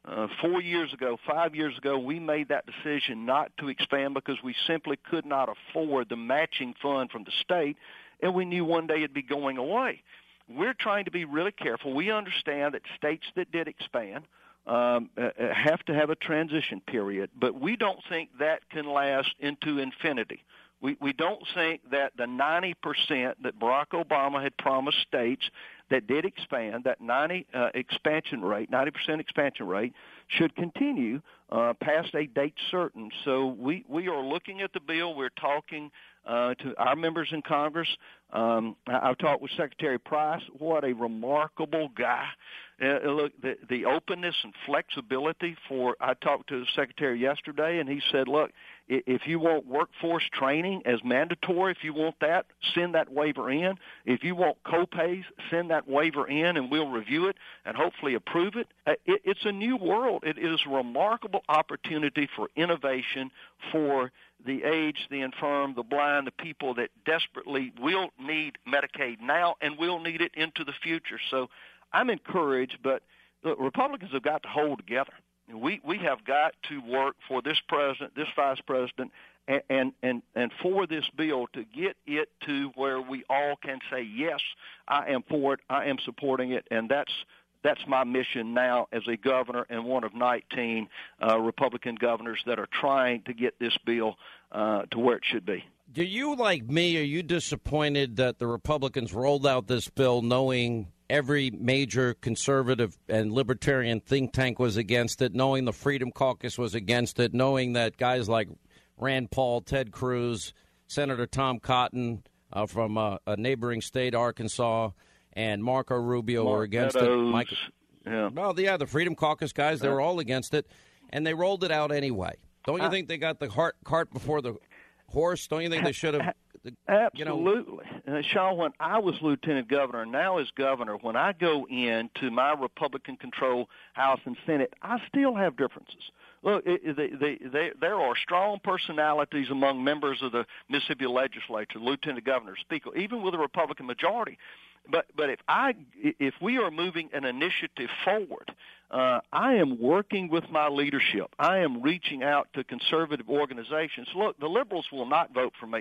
Uh, four years ago, five years ago, we made that decision not to expand because we simply could not afford the matching fund from the state, and we knew one day it'd be going away. We're trying to be really careful. We understand that states that did expand Um, uh, have to have a transition period, but we don't think that can last into infinity. We, we don't think that the ninety percent that Barack Obama had promised states that did expand, that ninety uh, expansion rate, ninety percent expansion rate, should continue uh, past a date certain. So we, we are looking at the bill. We're talking Uh, to our members in Congress. Um, I've talked with Secretary Price. What a remarkable guy. Uh, look, the, the openness and flexibility for – I talked to the Secretary yesterday, and he said, look, if you want workforce training as mandatory, if you want that, send that waiver in. If you want co-pays, send that waiver in, and we'll review it and hopefully approve it. Uh, it it's a new world. It is a remarkable opportunity for innovation for the aged, the infirm, the blind, the people that desperately will need Medicaid now and will need it into the future. So I'm encouraged, but look, Republicans have got to hold together. We we have got to work for this president, this vice president, and, and, and, and for this bill to get it to where we all can say, yes, I am for it, I am supporting it, and that's That's my mission now as a governor and one of nineteen uh, Republican governors that are trying to get this bill uh, to where it should be. Do you, like me, are you disappointed that the Republicans rolled out this bill knowing every major conservative and libertarian think tank was against it, knowing the Freedom Caucus was against it, knowing that guys like Rand Paul, Ted Cruz, Senator Tom Cotton uh, from uh, a neighboring state, Arkansas, and Marco Rubio Mark were against Meadows. it. Michael, yeah. Well, yeah, the Freedom Caucus guys, they were all against it, and they rolled it out anyway. Don't you I, think they got the heart, cart before the horse? Don't you think they should have? Absolutely. You know, uh, Sean, when I was lieutenant governor, and now as governor, when I go into my Republican-controlled House and Senate, I still have differences. Look, it, they, they, they, there are strong personalities among members of the Mississippi legislature, lieutenant governor, speaker, even with a Republican majority. But but if I if we are moving an initiative forward, uh, I am working with my leadership. I am reaching out to conservative organizations. Look, the liberals will not vote for me.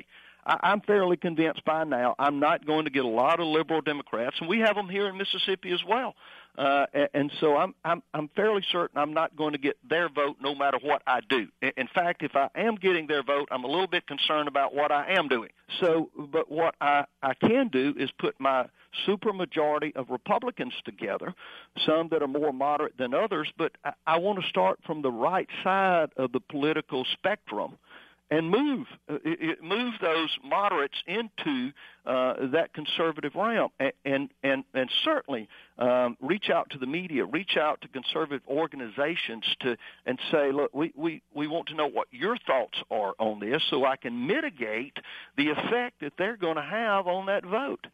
I, I'm fairly convinced by now I'm not going to get a lot of liberal Democrats, and we have them here in Mississippi as well. Uh, and so I'm, I'm I'm fairly certain I'm not going to get their vote no matter what I do. In fact, if I am getting their vote, I'm a little bit concerned about what I am doing. So, but what I, I can do is put my supermajority of Republicans together, some that are more moderate than others, but I, I want to start from the right side of the political spectrum and move uh, it, move those moderates into uh, that conservative realm, and and and, and certainly um, reach out to the media, reach out to conservative organizations to and say, look, we, we, we want to know what your thoughts are on this, so I can mitigate the effect that they're going to have on that vote.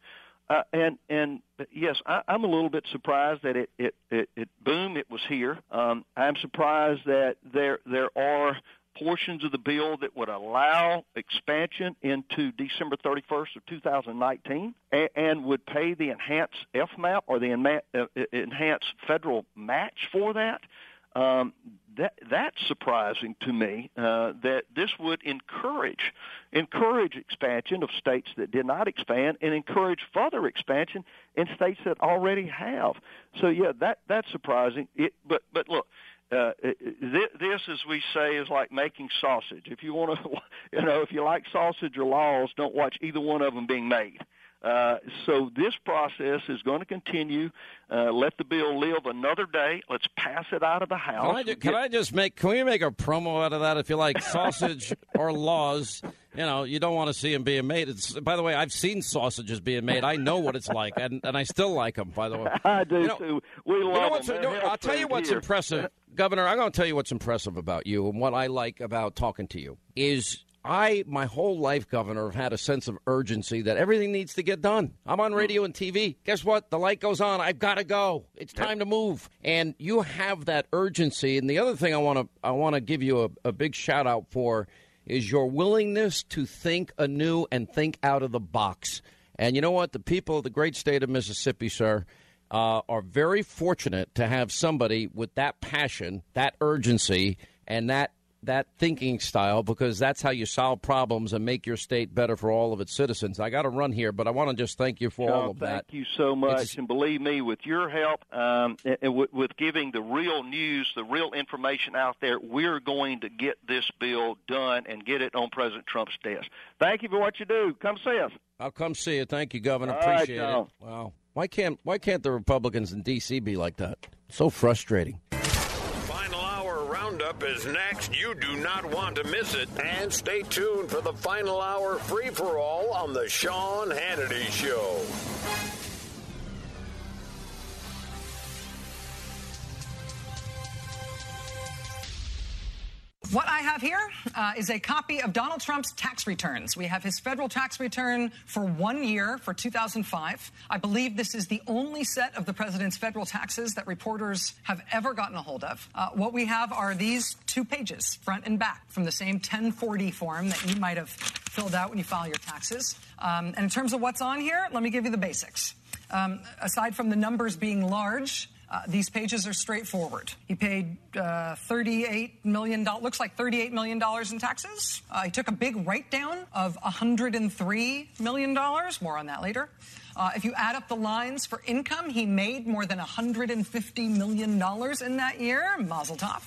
Uh, and and yes, I, I'm a little bit surprised that it it it, it boom it was here. Um, I'm surprised that there there are portions of the bill that would allow expansion into December thirty-first of two thousand nineteen and, and would pay the enhanced F M A P or the enma- uh, enhanced federal match for that. Um, that that's surprising to me, uh, that this would encourage encourage expansion of states that did not expand and encourage further expansion in states that already have. So, yeah, that that's surprising. It, but, but look, Uh, th- this, as we say, is like making sausage. If you want to, you know, if you like sausage or laws, don't watch either one of them being made. Uh, so this process is going to continue. Uh, let the bill live another day. Let's pass it out of the House. Can I, do, can I just make? Can we make a promo out of that? If you like sausage or laws, you know, you don't want to see them being made. It's, by the way, I've seen sausages being made. I know what it's like, and, and I still like them. By the way, I do you know, too. We love them. You know, I'll tell you what's impressive, Governor. I'm going to tell you what's impressive about you, and what I like about talking to you is, I, my whole life, Governor, have had a sense of urgency that everything needs to get done. I'm on radio and T V. Guess what? The light goes on. I've got to go. It's time to move. And you have that urgency. And the other thing I want to I want to give you a, a big shout out for is your willingness to think anew and think out of the box. And you know what? The people of the great state of Mississippi, sir, uh, are very fortunate to have somebody with that passion, that urgency, and that that thinking style, because that's how you solve problems and make your state better for all of its citizens. I got to run here, but I want to just thank you for John, all of thank that. Thank you so much. It's, and believe me, with your help, um, and with, with giving the real news, the real information out there, we're going to get this bill done and get it on President Trump's desk. Thank you for what you do. Come see us. I'll come see you. Thank you, Governor. All Appreciate right, it. Wow. Why can't, why can't the Republicans in D C be like that? So frustrating. Roundup is next. You do not want to miss it. And stay tuned for the final hour free-for-all on the Sean Hannity Show. What I have here uh, is a copy of Donald Trump's tax returns. We have his federal tax return for one year, for two thousand five. I believe this is the only set of the president's federal taxes that reporters have ever gotten a hold of. Uh, what we have are these two pages, front and back, from the same ten forty form that you might have filled out when you file your taxes. Um, and in terms of what's on here, let me give you the basics. Um, aside from the numbers being large, Uh, these pages are straightforward. He paid uh, thirty-eight million dollars, looks like thirty-eight million dollars in taxes. Uh, he took a big write-down of one hundred three million dollars. More on that later. Uh, if you add up the lines for income, he made more than one hundred fifty million dollars in that year. Mazel tov.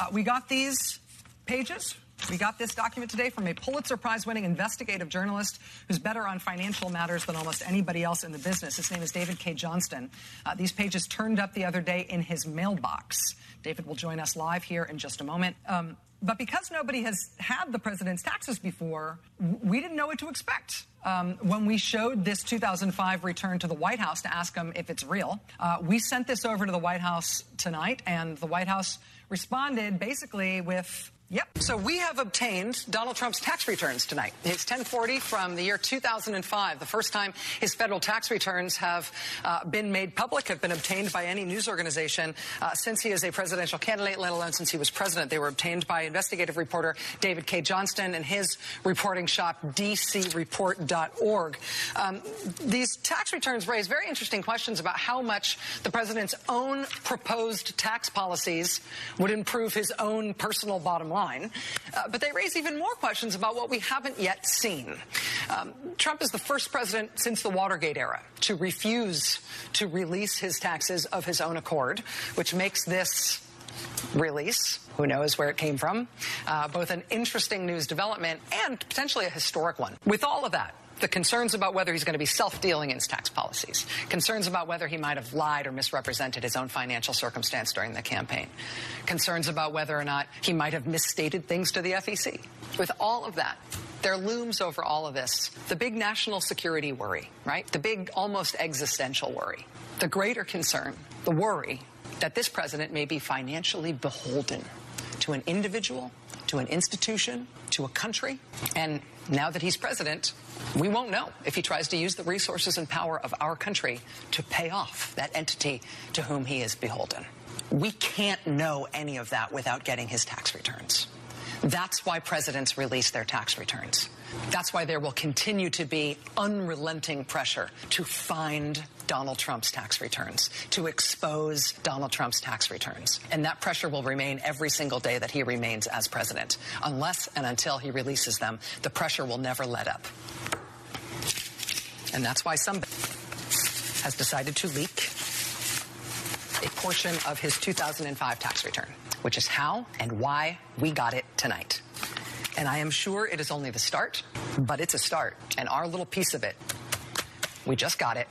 Uh, we got these pages. We got this document today from a Pulitzer Prize-winning investigative journalist who's better on financial matters than almost anybody else in the business. His name is David K. Johnston. Uh, these pages turned up the other day in his mailbox. David will join us live here in just a moment. Um, but because nobody has had the president's taxes before, we didn't know what to expect. Um, when we showed this two thousand five return to the White House to ask them if it's real, uh, we sent this over to the White House tonight, and the White House responded basically with... Yep. So we have obtained Donald Trump's tax returns tonight. His ten forty from the year two thousand five, the first time his federal tax returns have uh, been made public, have been obtained by any news organization uh, since he is a presidential candidate, let alone since he was president. They were obtained by investigative reporter David K. Johnston and his reporting shop, D C report dot org. Um, these tax returns raise very interesting questions about how much the president's own proposed tax policies would improve his own personal bottom line. Uh, but they raise even more questions about what we haven't yet seen. Um, Trump is the first president since the Watergate era to refuse to release his taxes of his own accord, which makes this release, who knows where it came from, uh, both an interesting news development and potentially a historic one. With all of that, the concerns about whether he's going to be self-dealing in his tax policies, concerns about whether he might have lied or misrepresented his own financial circumstance during the campaign, concerns about whether or not he might have misstated things to the F E C. With all of that, there looms over all of this the big national security worry, right? The big, almost existential worry. The greater concern, the worry that this president may be financially beholden to an individual, to an institution, to a country. And now that he's president, we won't know if he tries to use the resources and power of our country to pay off that entity to whom he is beholden. We can't know any of that without getting his tax returns. That's why presidents release their tax returns. That's why there will continue to be unrelenting pressure to find Donald Trump's tax returns, to expose Donald Trump's tax returns. And that pressure will remain every single day that he remains as president. Unless and until he releases them, the pressure will never let up. And that's why somebody has decided to leak a portion of his two thousand five tax return, which is how and why we got it tonight. And I am sure it is only the start, but it's a start. And our little piece of it, we just got it.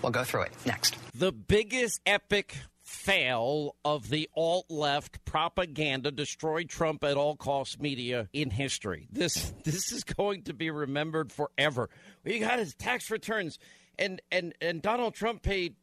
We'll go through it next. The biggest epic fail of the alt-left propaganda, destroy Trump at all costs media in history. This this is going to be remembered forever. He got his tax returns, and, and, and Donald Trump paid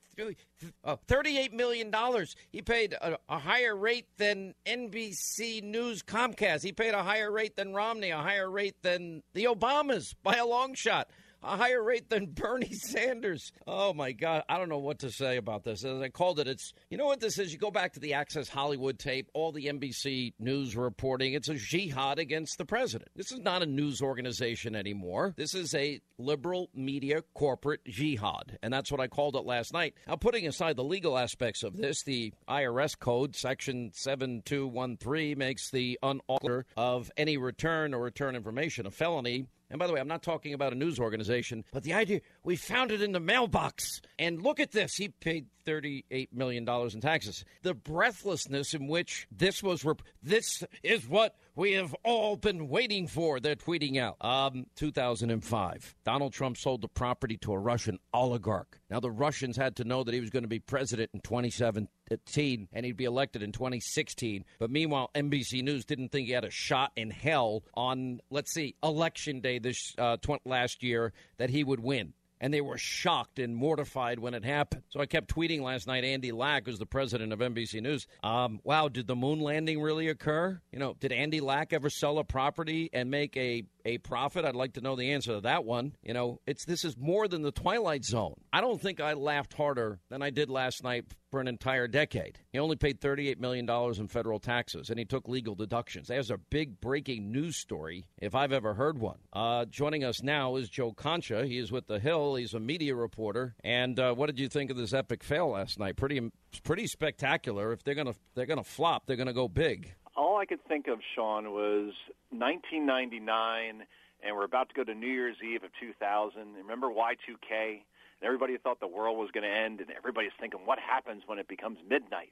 Uh, thirty-eight million dollars. He paid a, a higher rate than N B C News Comcast. He paid a higher rate than Romney, a higher rate than the Obamas by a long shot, a higher rate than Bernie Sanders. Oh, my God. I don't know what to say about this. As I called it, it's, you know what this is? You go back to the Access Hollywood tape, all the N B C News reporting. It's a jihad against the president. This is not a news organization anymore. This is a liberal media corporate jihad. And that's what I called it last night. Now, putting aside the legal aspects of this, the I R S code, Section seven two one three, makes the unaltered of any return or return information a felony. And by the way, I'm not talking about a news organization, but the idea, we found it in the mailbox. And look at this. He paid thirty-eight million dollars in taxes. The breathlessness in which this was, rep- this is what we have all been waiting for, they're tweeting out. Um, two thousand five, Donald Trump sold the property to a Russian oligarch. Now, the Russians had to know that he was going to be president in twenty seventeen, and he'd be elected in twenty sixteen. But meanwhile, N B C News didn't think he had a shot in hell on, let's see, election day this uh, tw- last year that he would win. And they were shocked and mortified when it happened. So I kept tweeting last night, Andy Lack, who's the president of N B C News. Um, wow, did the moon landing really occur? You know, did Andy Lack ever sell a property and make a, a profit? I'd like to know the answer to that one. You know, it's this is more than the Twilight Zone. I don't think I laughed harder than I did last night for an entire decade. He only paid thirty-eight million dollars in federal taxes, and he took legal deductions. There's a big breaking news story, if I've ever heard one. Uh, joining us now is Joe Concha. He is with The Hill. He's a media reporter. And uh, what did you think of this epic fail last night? Pretty, pretty spectacular. If they're gonna, they're gonna flop. They're gonna go big. All I could think of, Sean, was nineteen ninety-nine, and we're about to go to New Year's Eve of two thousand. Remember Y two K? And everybody thought the world was going to end, and everybody's thinking, what happens when it becomes midnight?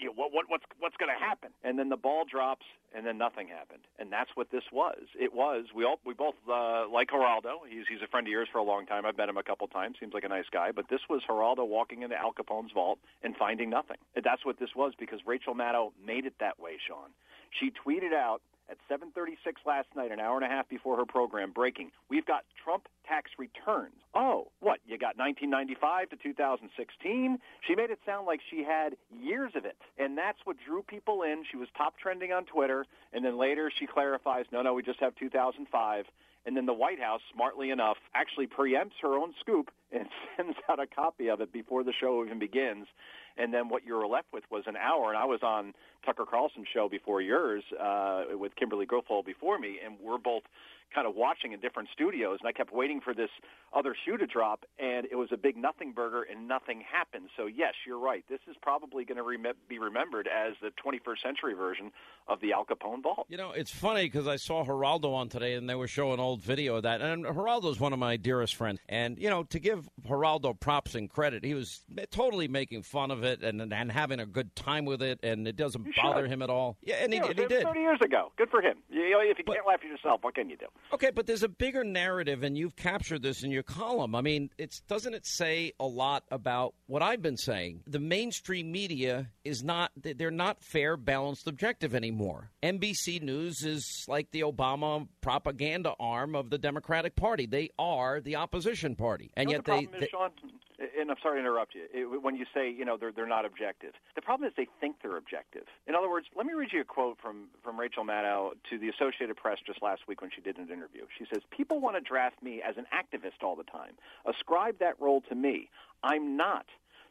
You know, what, what, what's what's going to happen? And then the ball drops, and then nothing happened. And that's what this was. It was. We all we both uh, like Geraldo. He's he's a friend of yours for a long time. I've met him a couple times. Seems like a nice guy. But this was Geraldo walking into Al Capone's vault and finding nothing. And that's what this was, because Rachel Maddow made it that way, Sean. She tweeted out at seven thirty-six last night, an hour and a half before her program, breaking, we've got Trump tax returns. Oh, what? You got nineteen ninety-five to two thousand sixteen? She made it sound like she had years of it. And that's what drew people in. She was top trending on Twitter. And then later she clarifies, no, no, we just have two thousand five. And then the White House, smartly enough, actually preempts her own scoop and sends out a copy of it before the show even begins. And then what you're left with was an hour. And I was on Tucker Carlson's show before yours uh, with Kimberly Guilfoyle before me, and we're both kind of watching in different studios. And I kept waiting for this other shoe to drop, and it was a big nothing burger, and nothing happened. So, yes, you're right. This is probably going to rem- be remembered as the twenty-first century version of the Al Capone vault. You know, it's funny because I saw Geraldo on today, and they were showing an old video of that. And Geraldo's one of my dearest friends. And, you know, to give Geraldo props and credit, he was totally making fun of it and, and having a good time with it, and it doesn't you bother should. him at all. Yeah, and yeah, he, it was, and he did. thirty years ago. Good for him. You know, if you but, can't laugh at yourself, what can you do? Okay, but there's a bigger narrative, and you've captured this in your column. I mean, it's doesn't it say a lot about what I've been saying? The mainstream media is not – they're not fair, balanced, objective anymore. N B C News is like the Obama propaganda arm of the Democratic Party. They are the opposition party. And you know, yet the problem they, is, they, Sean, and I'm sorry to interrupt you, it, when you say, you know, they're, they're not objective. The problem is they think they're objective. In other words, let me read you a quote from, from Rachel Maddow to the Associated Press just last week when she did an interview. She says, "People want to draft me as an activist all the time. Ascribe that role to me. I'm not.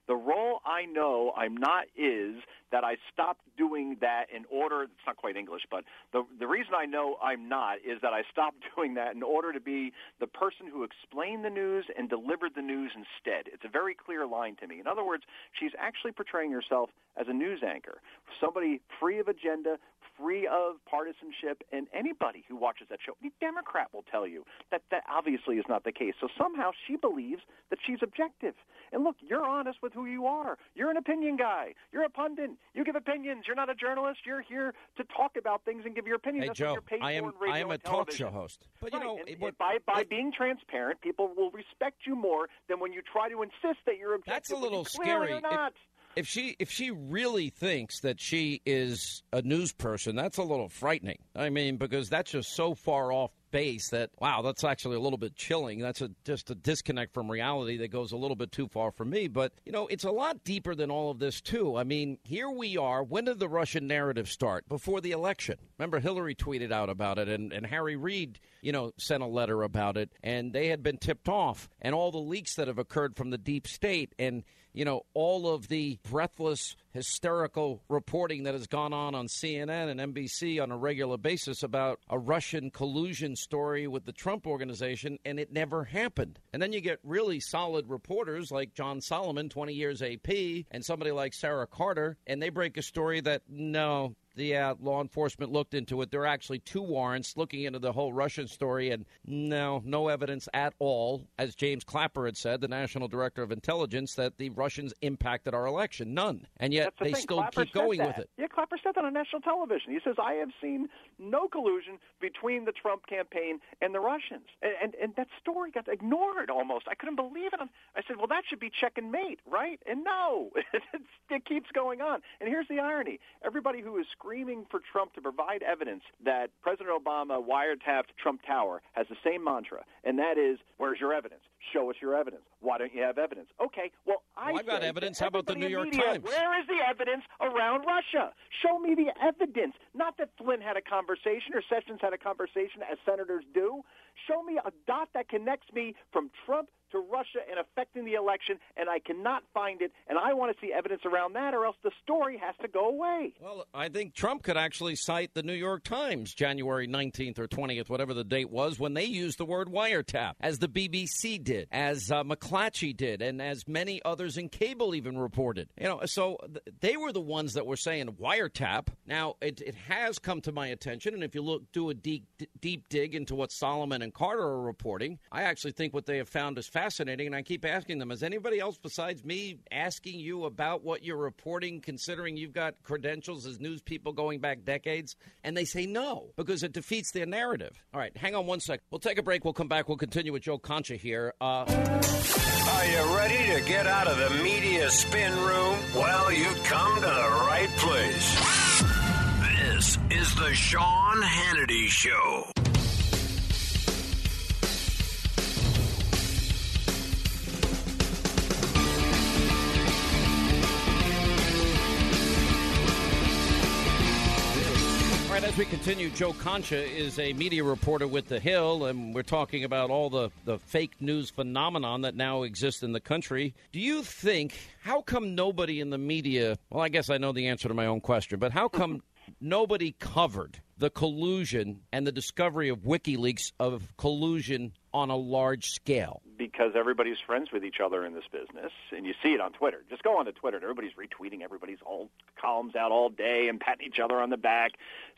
The role I know I'm not is that I stopped doing that in order – it's not quite English, but the the reason I know I'm not is that I stopped doing that in order to be the person who explained the news and delivered the news instead. It's a very clear line to me." In other words, she's actually portraying herself as a news anchor, somebody free of agenda, free of partisanship, and anybody who watches that show, any Democrat will tell you that that obviously is not the case. So somehow she believes that she's objective. And look, you're honest with who you are. You're an opinion guy. You're a pundit. You give opinions. You're not a journalist. You're here to talk about things and give your opinion. Hey, That's Joe, what you're paid I am, for in radio I am a talk television. show host. But, you right. know, and, what, and by, by it, being transparent, people will respect you more than when you try to insist that you're objective. That's a little scary. Or not. It, If she if she really thinks that she is a news person, that's a little frightening. I mean, because that's just so far off base that, wow, that's actually a little bit chilling. That's a, just a disconnect from reality that goes a little bit too far for me. But, you know, it's a lot deeper than all of this, too. I mean, here we are. When did the Russian narrative start? Before the election. Remember, Hillary tweeted out about it, and, and Harry Reid, you know, sent a letter about it, and they had been tipped off, and all the leaks that have occurred from the deep state, and you know, all of the breathless, hysterical reporting that has gone on on C N N and N B C on a regular basis about a Russian collusion story with the Trump organization, and it never happened. And then you get really solid reporters like John Solomon, twenty years A P, and somebody like Sarah Carter, and they break a story that, no, the uh, law enforcement looked into it. There are actually two warrants looking into the whole Russian story, and no, no evidence at all, as James Clapper had said, the National Director of Intelligence, that the Russians impacted our election. None. And yet the they thing. still Clapper keep going that. with it. Yeah, Clapper said that on national television. He says, "I have seen no collusion between the Trump campaign and the Russians." And and, and that story got ignored almost. I couldn't believe it. I said, well, that should be check and mate, right? And no, it keeps going on. And here's the irony. Everybody who is screaming for Trump to provide evidence that President Obama wiretapped Trump Tower has the same mantra, and that is, where's your evidence? Show us your evidence. Why don't you have evidence? Okay, well, I well, I've got evidence. How about the New York media, Times? Where is the evidence around Russia? Show me the evidence. Not that Flynn had a conversation or Sessions had a conversation, as senators do. Show me a dot that connects me from Trump to Russia and affecting the election, and I cannot find it, and I want to see evidence around that, or else the story has to go away. Well, I think Trump could actually cite the New York Times, January nineteenth or twentieth, whatever the date was, when they used the word wiretap, as the B B C did, as uh, McClatchy did, and as many others in cable even reported. You know, so th- they were the ones that were saying wiretap. Now, it, it has come to my attention, and if you look, do a deep, d- deep dig into what Solomon and Carter are reporting, I actually think what they have found is fascinating, and I keep asking them, is anybody else besides me asking you about what you're reporting, considering you've got credentials as news people going back decades? And they say no, because it defeats their narrative. All right, hang on one sec. We'll take a break. We'll come back. We'll continue with Joe Concha here. Uh... Are you ready to get out of the media spin room? Well, you've come to the right place. This is the Sean Hannity Show. right, as we continue, Joe Concha is a media reporter with The Hill, and we're talking about all the, the fake news phenomenon that now exists in the country. Do you think, how come nobody in the media, well, I guess I know the answer to my own question, but how come nobody covered the collusion and the discovery of WikiLeaks of collusion on a large scale? Because everybody's friends with each other in this business, and you see it on Twitter. Just go onto Twitter, and everybody's retweeting everybody's old columns out all day and patting each other on the back.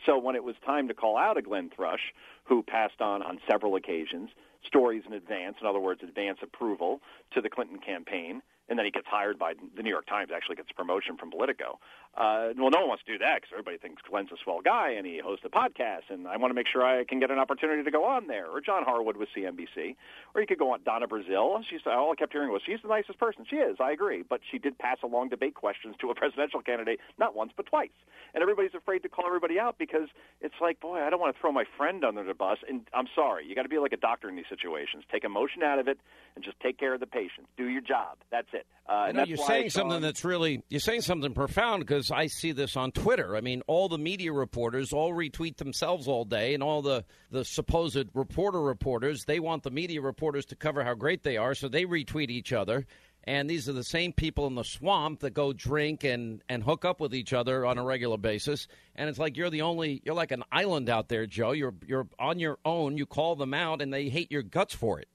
So when it was time to call out a Glenn Thrush, who passed on on several occasions stories in advance, in other words, advance approval to the Clinton campaign, and then he gets hired by the New York Times, actually gets a promotion from Politico. Uh, well, no one wants to do that because everybody thinks Glenn's a swell guy and he hosts a podcast, and I want to make sure I can get an opportunity to go on there. Or John Harwood with C N B C. Or you could go on Donna Brazile. She's, all I kept hearing was, she's the nicest person. She is, I agree. But she did pass along debate questions to a presidential candidate, not once but twice. And everybody's afraid to call everybody out because it's like, boy, I don't want to throw my friend under the bus. And I'm sorry, you got to be like a doctor in these situations. Take emotion out of it and just take care of the patient. Do your job. That's it. Uh, and no, that's you're why saying something on. That's really, you're saying something profound because I see this on Twitter. I mean, all the media reporters all retweet themselves all day, and all the, the supposed reporter reporters, they want the media reporters to cover how great they are, so they retweet each other. And these are the same people in the swamp that go drink and, and hook up with each other on a regular basis. And it's like you're the only, you're like an island out there, Joe. You're you're on your own. You call them out, and they hate your guts for it.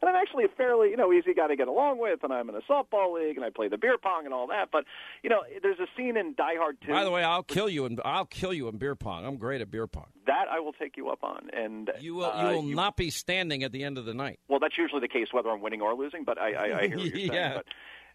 And I'm actually a fairly, you know, easy guy to get along with, and I'm in a softball league, and I play the beer pong and all that. But, you know, there's a scene in Die Hard two. By the way, I'll kill you in, I'll kill you in beer pong. I'm great at beer pong. That I will take you up on. And you will, you uh, will you, not be standing at the end of the night. Well, that's usually the case, whether I'm winning or losing, but I, I, I hear what you're saying. Yeah.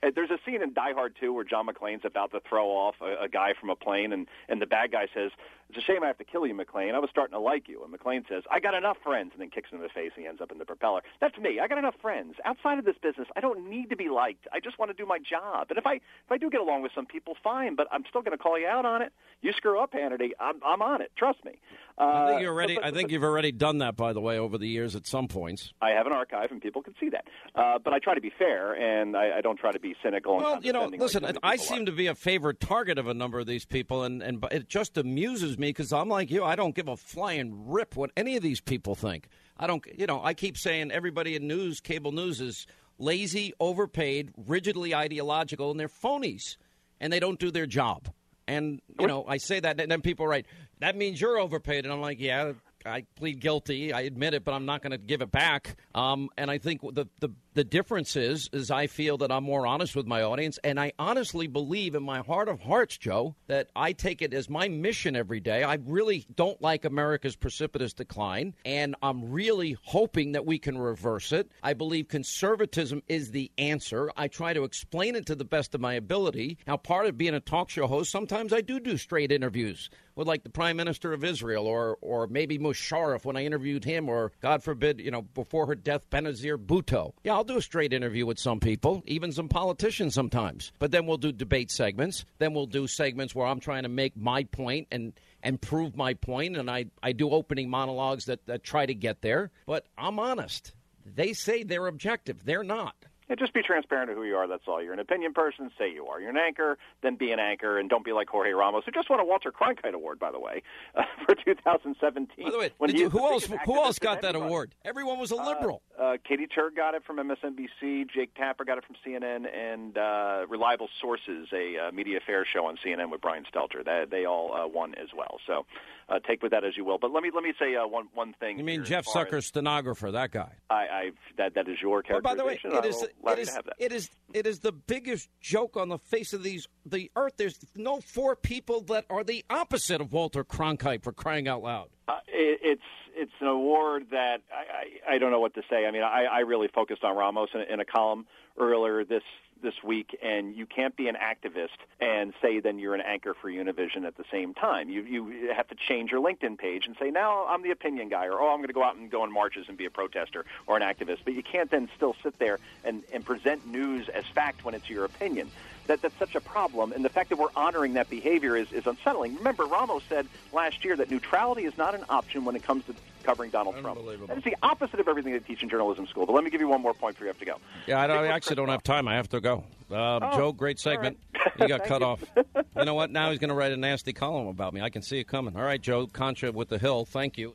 But there's a scene in Die Hard two where John McClane's about to throw off a, a guy from a plane, and, and the bad guy says, "It's a shame I have to kill you, McClane. I was starting to like you." And McClane says, "I got enough friends," and then kicks him in the face, and he ends up in the propeller. That's me. I got enough friends. Outside of this business, I don't need to be liked. I just want to do my job. And if I if I do get along with some people, fine, but I'm still going to call you out on it. You screw up, Hannity, I'm, I'm on it. Trust me. Uh, I think, you're already, but, but, I think but, you've already done that, by the way, over the years at some points. I have an archive, and people can see that. Uh, but I try to be fair, and I, I don't try to be cynical. Well, you know, listen, like I seem are. to be a favorite target of a number of these people, and, and it just amuses me because I'm like you. I don't give a flying rip what any of these people think. I don't, you know, I keep saying everybody in news, cable news, is lazy, overpaid, rigidly ideological, and they're phonies, and they don't do their job. And, you know, I say that, and then people write, that means you're overpaid. And I'm like, yeah, I plead guilty. I admit it, but I'm not going to give it back. Um, and I think the, the the difference is, is I feel that I'm more honest with my audience. And I honestly believe in my heart of hearts, Joe, that I take it as my mission every day. I really don't like America's precipitous decline, and I'm really hoping that we can reverse it. I believe conservatism is the answer. I try to explain it to the best of my ability. Now, part of being a talk show host, sometimes I do do straight interviews with, like, the Prime Minister of Israel, or or maybe Musharraf when I interviewed him, or, God forbid, you know, before her death, Benazir Bhutto. Yeah, I'll do a straight interview with some people, even some politicians sometimes. But then we'll do debate segments. Then we'll do segments where I'm trying to make my point and, and prove my point, and I, I do opening monologues that, that try to get there. But I'm honest. They say they're objective. They're not. Yeah, just be transparent to who you are, that's all. You're an opinion person, say you are. You're an anchor, then be an anchor, and don't be like Jorge Ramos, who just won a Walter Cronkite Award, by the way, uh, for two thousand seventeen. By the way, did you, who else Who else got that award? Everyone was a liberal. Uh, uh, Katie Turg got it from M S N B C, Jake Tapper got it from C N N, and uh, Reliable Sources, a uh, media affairs show on C N N with Brian Stelter. That, they all uh, won as well, so uh, take with that as you will. But let me let me say uh, one, one thing. You mean Jeff Zucker's stenographer, that guy. I, I've, that, that is your characterization. Well, by the way, it is... It is, it is it is the biggest joke on the face of these the earth. There's no four people that are the opposite of Walter Cronkite, for crying out loud. Uh, it, it's it's an award that I, I, I don't know what to say. I mean, I, I really focused on Ramos in, in a column earlier this this week, and you can't be an activist and say then you're an anchor for Univision at the same time. You you have to change your LinkedIn page and say, now I'm the opinion guy, or, oh, I'm going to go out and go on marches and be a protester or an activist. But you can't then still sit there and, and present news as fact when it's your opinion. That, that's such a problem, and the fact that we're honoring that behavior is, is unsettling. Remember, Ramos said last year that neutrality is not an option when it comes to covering Donald Trump. That is the opposite of everything they teach in journalism school. But let me give you one more point before you have to go. Yeah, I, don't, I actually don't have time. I have to go. Uh, oh, Joe, great segment. All right. He got cut off. You know what? Now he's going to write a nasty column about me. I can see it coming. All right, Joe Concha with The Hill. Thank you.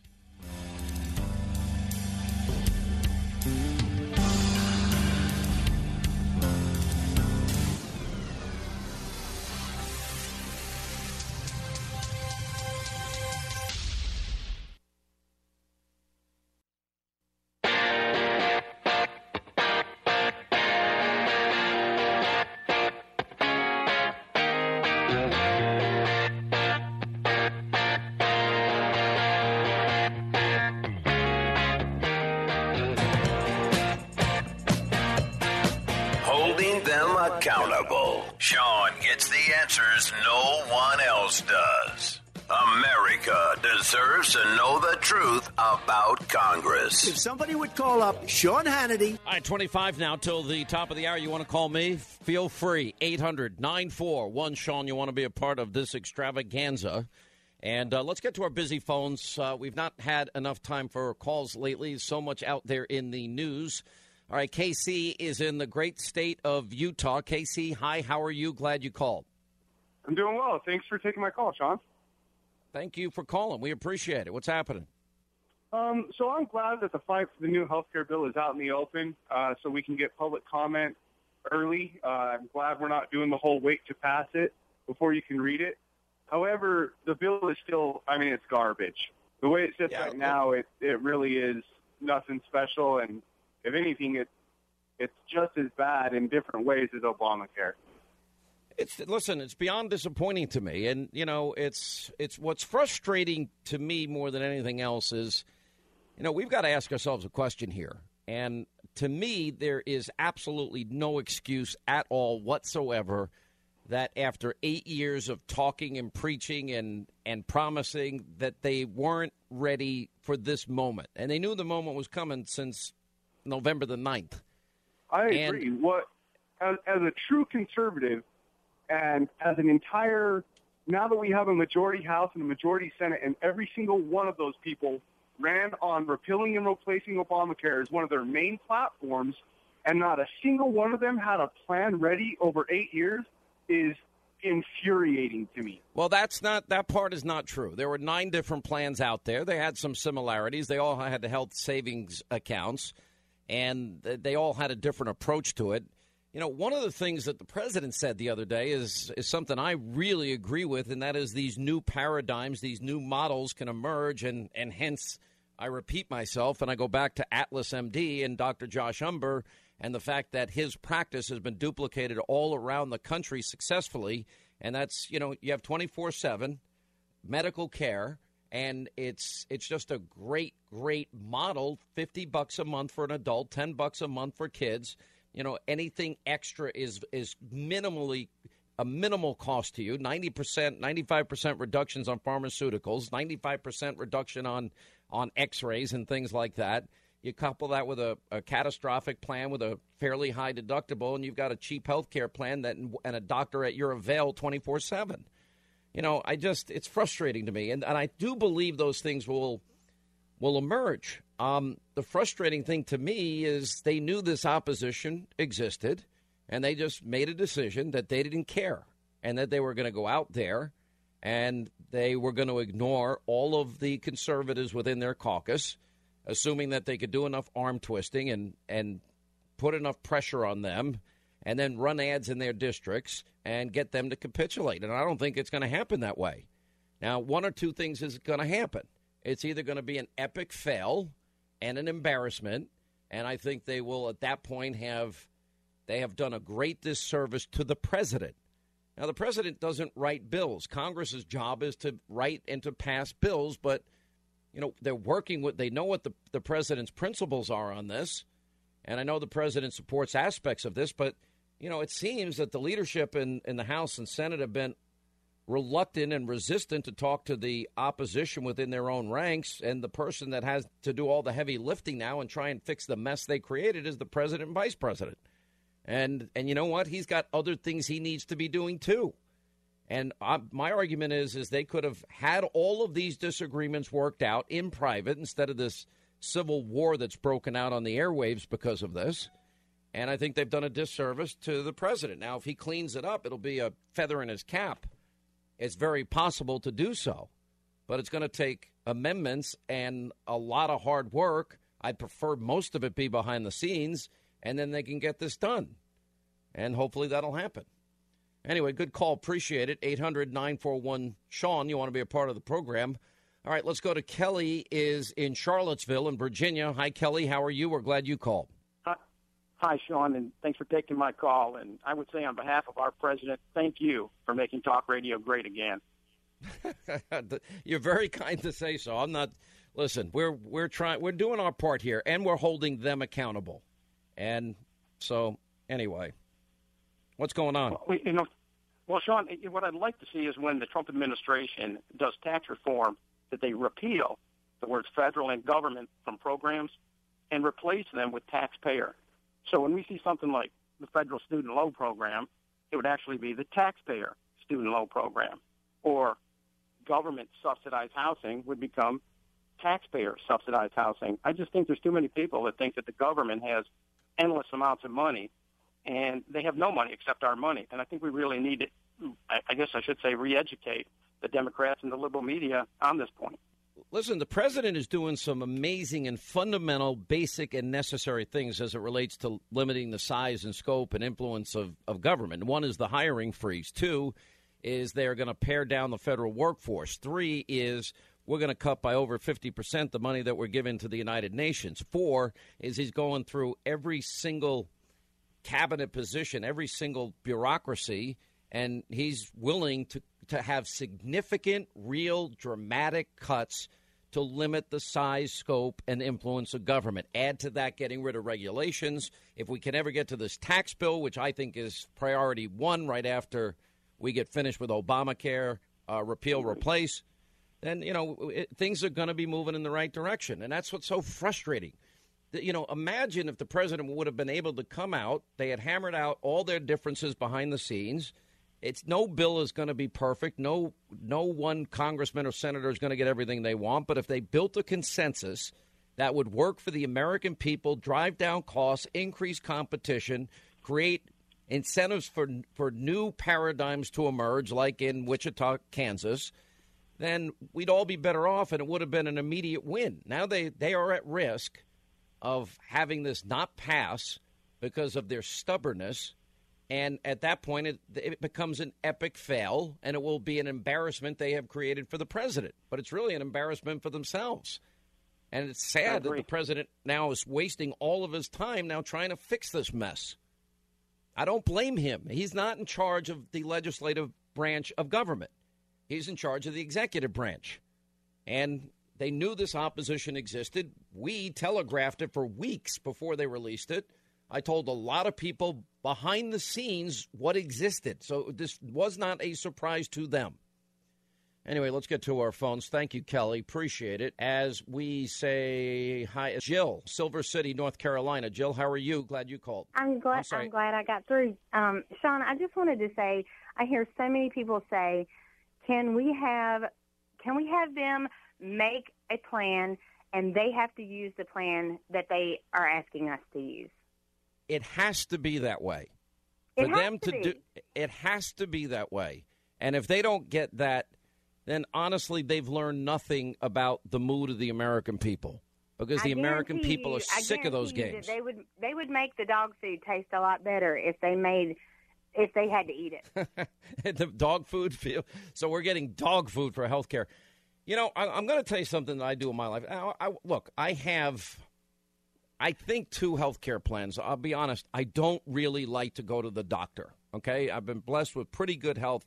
If somebody would call up Sean Hannity. All right, twenty-five now till the top of the hour. You want to call me? Feel free. eight hundred nine four one Sean. You want to be a part of this extravaganza. And uh, let's get to our busy phones. Uh, we've not had enough time for calls lately. So much out there in the news. All right, K C is in the great state of Utah. K C, hi, how are you? Glad you called. I'm doing well. Thanks for taking my call, Sean. Thank you for calling. We appreciate it. What's happening? Um, so I'm glad that the fight for the new health care bill is out in the open uh, so we can get public comment early. Uh, I'm glad we're not doing the whole wait to pass it before you can read it. However, the bill is still, I mean, it's garbage. The way it sits yeah, right now, it, it really is nothing special. And if anything, it, it's just as bad in different ways as Obamacare. It's, listen, it's beyond disappointing to me. And, you know, it's it's what's frustrating to me more than anything else is, you know, we've got to ask ourselves a question here. And to me, there is absolutely no excuse at all whatsoever that after eight years of talking and preaching and, and promising that they weren't ready for this moment. And they knew the moment was coming since November the ninth. I agree. And, what as, as a true conservative and as an entire, now that we have a majority House and a majority Senate, and every single one of those people ran on repealing and replacing Obamacare as one of their main platforms, and not a single one of them had a plan ready over eight years, is infuriating to me. Well, that's not, that part is not true. There were nine different plans out there. They had some similarities. They all had the health savings accounts, and they all had a different approach to it. You know, one of the things that the president said the other day is, is something I really agree with, and that is these new paradigms, these new models can emerge, and, and hence I repeat myself, and I go back to Atlas M D and Doctor Josh Umbehr and the fact that his practice has been duplicated all around the country successfully, and that's, you know, you have twenty-four seven medical care, and it's it's just a great, great model, fifty bucks a month for an adult, ten bucks a month for kids. You know, anything extra is is minimally a minimal cost to you. ninety percent, ninety-five percent reductions on pharmaceuticals, ninety-five percent reduction on on x-rays and things like that. You couple that with a, a catastrophic plan with a fairly high deductible, and you've got a cheap health care plan that and a doctor at your avail twenty-four seven. You know, I just it's frustrating to me. And, and I do believe those things will will emerge. Um, the frustrating thing to me is they knew this opposition existed, and they just made a decision that they didn't care and that they were going to go out there and they were going to ignore all of the conservatives within their caucus, assuming that they could do enough arm twisting and, and put enough pressure on them and then run ads in their districts and get them to capitulate. And I don't think it's going to happen that way. Now, one or two things is going to happen. It's either going to be an epic fail and an embarrassment, and I think they will at that point have they have done a great disservice to the president. Now, the president doesn't write bills. Congress's job is to write and to pass bills, but, you know, they're working with they know what the, the president's principles are on this, and I know the president supports aspects of this, but, you know, it seems that the leadership in, in the House and Senate have been reluctant and resistant to talk to the opposition within their own ranks, and the person that has to do all the heavy lifting now and try and fix the mess they created is the president and vice president. And and you know what? He's got other things he needs to be doing too. And I, my argument is, is they could have had all of these disagreements worked out in private instead of this civil war that's broken out on the airwaves because of this. And I think they've done a disservice to the president. Now, if he cleans it up, it'll be a feather in his cap. It's very possible to do so. But it's going to take amendments and a lot of hard work. I'd prefer most of it be behind the scenes, and then they can get this done. And hopefully that'll happen. Anyway, good call. Appreciate it. eight hundred nine four one Sean. You want to be a part of the program. All right, let's go to Kelly is in Charlottesville in Virginia. Hi, Kelly. How are you? We're glad you called. Hi, Hi Sean, and thanks for taking my call. And I would say on behalf of our president, thank you for making talk radio great again. You're very kind to say so. I'm not. Listen, we're we're trying. We're doing our part here, and we're holding them accountable. And so anyway. What's going on? Well, you know, well, Sean, what I'd like to see is when the Trump administration does tax reform, that they repeal the words federal and government from programs and replace them with taxpayer. So when we see something like the federal student loan program, it would actually be the taxpayer student loan program. Or government subsidized housing would become taxpayer subsidized housing. I just think there's too many people that think that the government has endless amounts of money, and they have no money except our money. And I think we really need to, I guess I should say, re-educate the Democrats and the liberal media on this point. Listen, the president is doing some amazing and fundamental, basic and necessary things as it relates to limiting the size and scope and influence of, of government. One is the hiring freeze. Two is they're going to pare down the federal workforce. Three is we're going to cut by over fifty percent the money that we're giving to the United Nations. Four is he's going through every single cabinet position, every single bureaucracy, and he's willing to, to have significant, real, dramatic cuts to limit the size, scope, and influence of government. Add to that getting rid of regulations. If we can ever get to this tax bill, which I think is priority one right after we get finished with Obamacare, uh, repeal, replace, then, you know, it, things are going to be moving in the right direction. And that's what's so frustrating. You know, imagine if the president would have been able to come out. They had hammered out all their differences behind the scenes. It's no bill is going to be perfect. No, no one congressman or senator is going to get everything they want. But if they built a consensus that would work for the American people, drive down costs, increase competition, create incentives for for new paradigms to emerge, like in Wichita, Kansas, then we'd all be better off, and it would have been an immediate win. Now they, they are at risk of having this not pass because of their stubbornness. And at that point, it, it becomes an epic fail, and it will be an embarrassment they have created for the president. But it's really an embarrassment for themselves. And it's sad that the president now is wasting all of his time now trying to fix this mess. I don't blame him. He's not in charge of the legislative branch of government. He's in charge of the executive branch. And they knew this opposition existed. We telegraphed it for weeks before they released it. I told a lot of people behind the scenes what existed. So this was not a surprise to them. Anyway, let's get to our phones. Thank you, Kelly. Appreciate it. As we say hi, Jill, Silver City, North Carolina. Jill, how are you? Glad you called. I'm glad, I'm sorry. I'm glad I got through. Um, Sean, I just wanted to say, I hear so many people say, can we have, can we have them make a plan, and they have to use the plan that they are asking us to use. It has to be that way. For them to do, it has to be that way. And if they don't get that, then honestly, they've learned nothing about the mood of the American people, because the American people are sick of those games. They would, they would make the dog food taste a lot better if they made, if they had to eat it. The dog food. So we're getting dog food for health care. You know, I, I'm going to tell you something that I do in my life. I, I, look, I have, I think, two health care plans. I'll be honest. I don't really like to go to the doctor, okay? I've been blessed with pretty good health,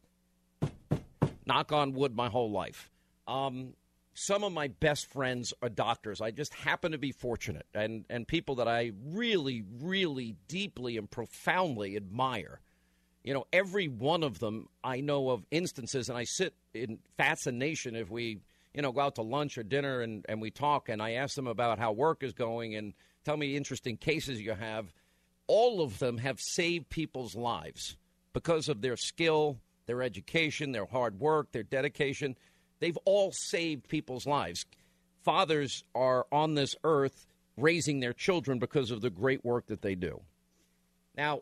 knock on wood, my whole life. Um, some of my best friends are doctors. I just happen to be fortunate, and, and people that I really, really deeply and profoundly admire. You know, every one of them I know of instances, and I sit in fascination if we, you know, go out to lunch or dinner and, and we talk, and I ask them about how work is going and tell me interesting cases you have. All of them have saved people's lives because of their skill, their education, their hard work, their dedication. They've all saved people's lives. Fathers are on this earth raising their children because of the great work that they do. Now,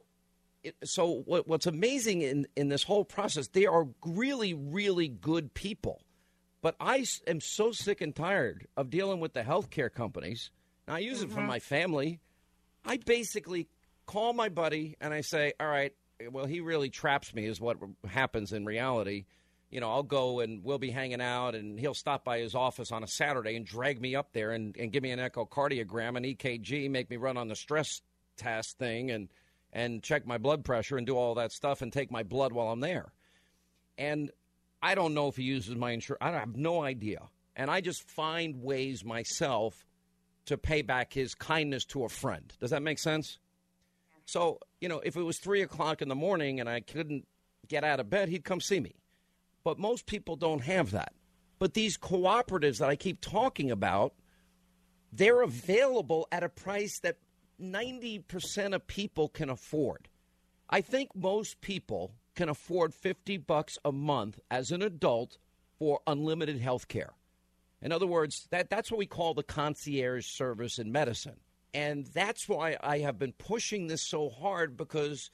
it, so what, what's amazing in, in this whole process, they are really, really good people. But I am so sick and tired of dealing with the health care companies. Now, I use mm-hmm. it for my family. I basically call my buddy and I say, all right, well, he really traps me is what happens in reality. You know, I'll go and we'll be hanging out and he'll stop by his office on a Saturday and drag me up there and, and give me an echocardiogram, an E K G, make me run on the stress test thing and and check my blood pressure and do all that stuff and take my blood while I'm there. And I don't know if he uses my insurance. I have no idea. And I just find ways myself to pay back his kindness to a friend. Does that make sense? Yeah. So, you know, if it was three o'clock in the morning and I couldn't get out of bed, he'd come see me. But most people don't have that. But these cooperatives that I keep talking about, they're available at a price that ninety percent of people can afford. I think most people can afford fifty bucks a month as an adult for unlimited health care. In other words, that, that's what we call the concierge service in medicine. And that's why I have been pushing this so hard, because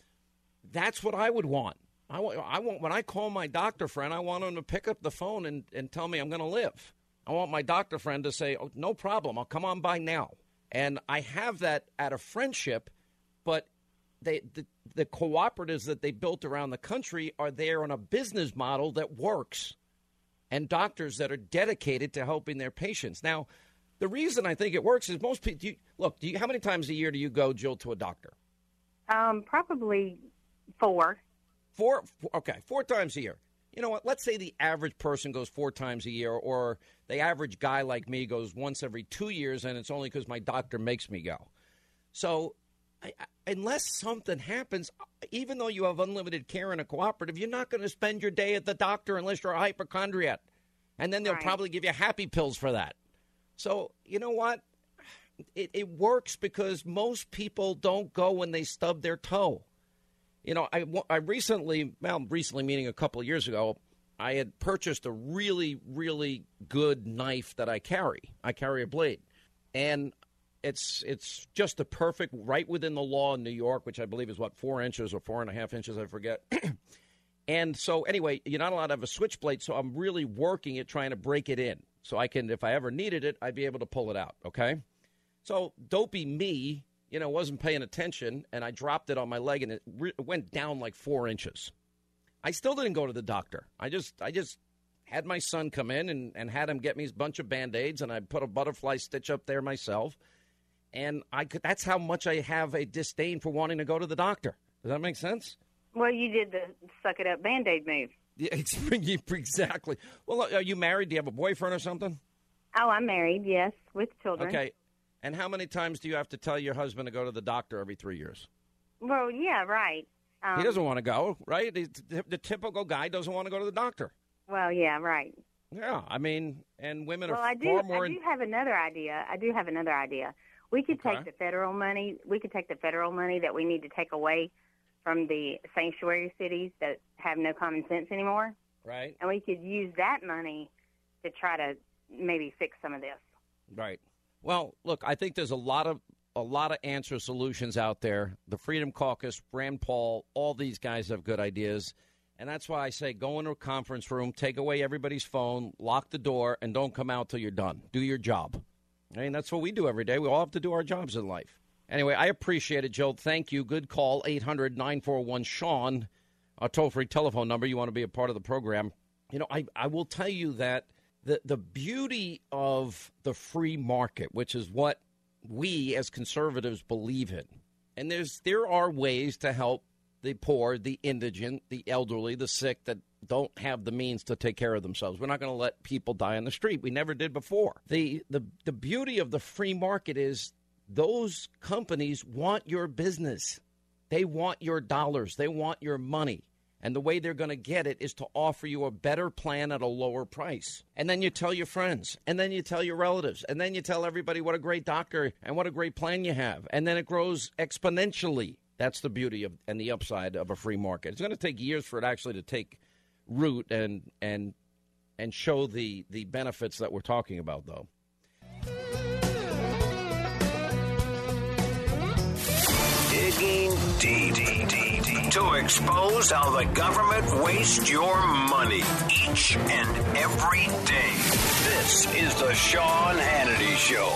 that's what I would want. I want, I want, when I call my doctor friend, I want him to pick up the phone and, and tell me I'm going to live. I want my doctor friend to say, oh, no problem, I'll come on by now. And I have that at a friendship, but they, the, the cooperatives that they built around the country are there on a business model that works and doctors that are dedicated to helping their patients. Now, the reason I think it works is most people, do you, look, do you, how many times a year do you go, Jill, to a doctor? Um, probably four. Four, okay, four times a year. You know what? Let's say the average person goes four times a year, or the average guy like me goes once every two years, and it's only because my doctor makes me go. So I, I, unless something happens, even though you have unlimited care in a cooperative, you're not going to spend your day at the doctor unless you're a hypochondriac. And then they'll right. probably give you happy pills for that. So you know what? It, it works because most people don't go when they stub their toe. You know, I, I recently, well, recently meaning a couple of years ago, I had purchased a really, really good knife that I carry. I carry a blade. And it's it's just the perfect, right within the law in New York, which I believe is, what, four inches or four and a half inches, I forget. And so, anyway, you're not allowed to have a switchblade, so I'm really working at trying to break it in. So I can, if I ever needed it, I'd be able to pull it out, okay? So, dopey me. You know, wasn't paying attention, and I dropped it on my leg, and it re- went down like four inches. I still didn't go to the doctor. I just I just had my son come in and, and had him get me a bunch of Band-Aids, and I put a butterfly stitch up there myself. And I could, that's how much I have a disdain for wanting to go to the doctor. Does that make sense? Well, you did the suck-it-up Band-Aid move. Yeah, exactly. Well, are you married? Do you have a boyfriend or something? Oh, I'm married, yes, with children. Okay. And how many times do you have to tell your husband to go to the doctor every three years? Well, yeah, right. Um, he doesn't want to go, right? The, the typical guy doesn't want to go to the doctor. Well, yeah, right. Yeah, I mean, and women well, are I do, far more... Well, I do in- have another idea. I do have another idea. We could okay. take the federal money. We could take the federal money that we need to take away from the sanctuary cities that have no common sense anymore. Right. And we could use that money to try to maybe fix some of this. Right. Well, look, I think there's a lot of a lot of answer solutions out there. The Freedom Caucus, Rand Paul, all these guys have good ideas. And that's why I say go into a conference room, take away everybody's phone, lock the door, and don't come out till you're done. Do your job. I mean, that's what we do every day. We all have to do our jobs in life. Anyway, I appreciate it, Jill. Thank you. Good call, eight hundred nine four one SEAN, our toll-free telephone number. You want to be a part of the program. You know, I, I will tell you that The the beauty of the free market, which is what we as conservatives believe in, and there's there are ways to help the poor, the indigent, the elderly, the sick that don't have the means to take care of themselves. We're not going to let people die on the street. We never did before. The, the the beauty of the free market is those companies want your business. They want your dollars. They want your money. And the way they're going to get it is to offer you a better plan at a lower price. And then you tell your friends, and then you tell your relatives, and then you tell everybody what a great doctor and what a great plan you have. And then it grows exponentially. That's the beauty of and the upside of a free market. It's going to take years for it actually to take root and and and show the, the benefits that we're talking about, though. Digging deep, deep, deep, deep to expose how the government wastes your money each and every day. This is the Sean Hannity Show.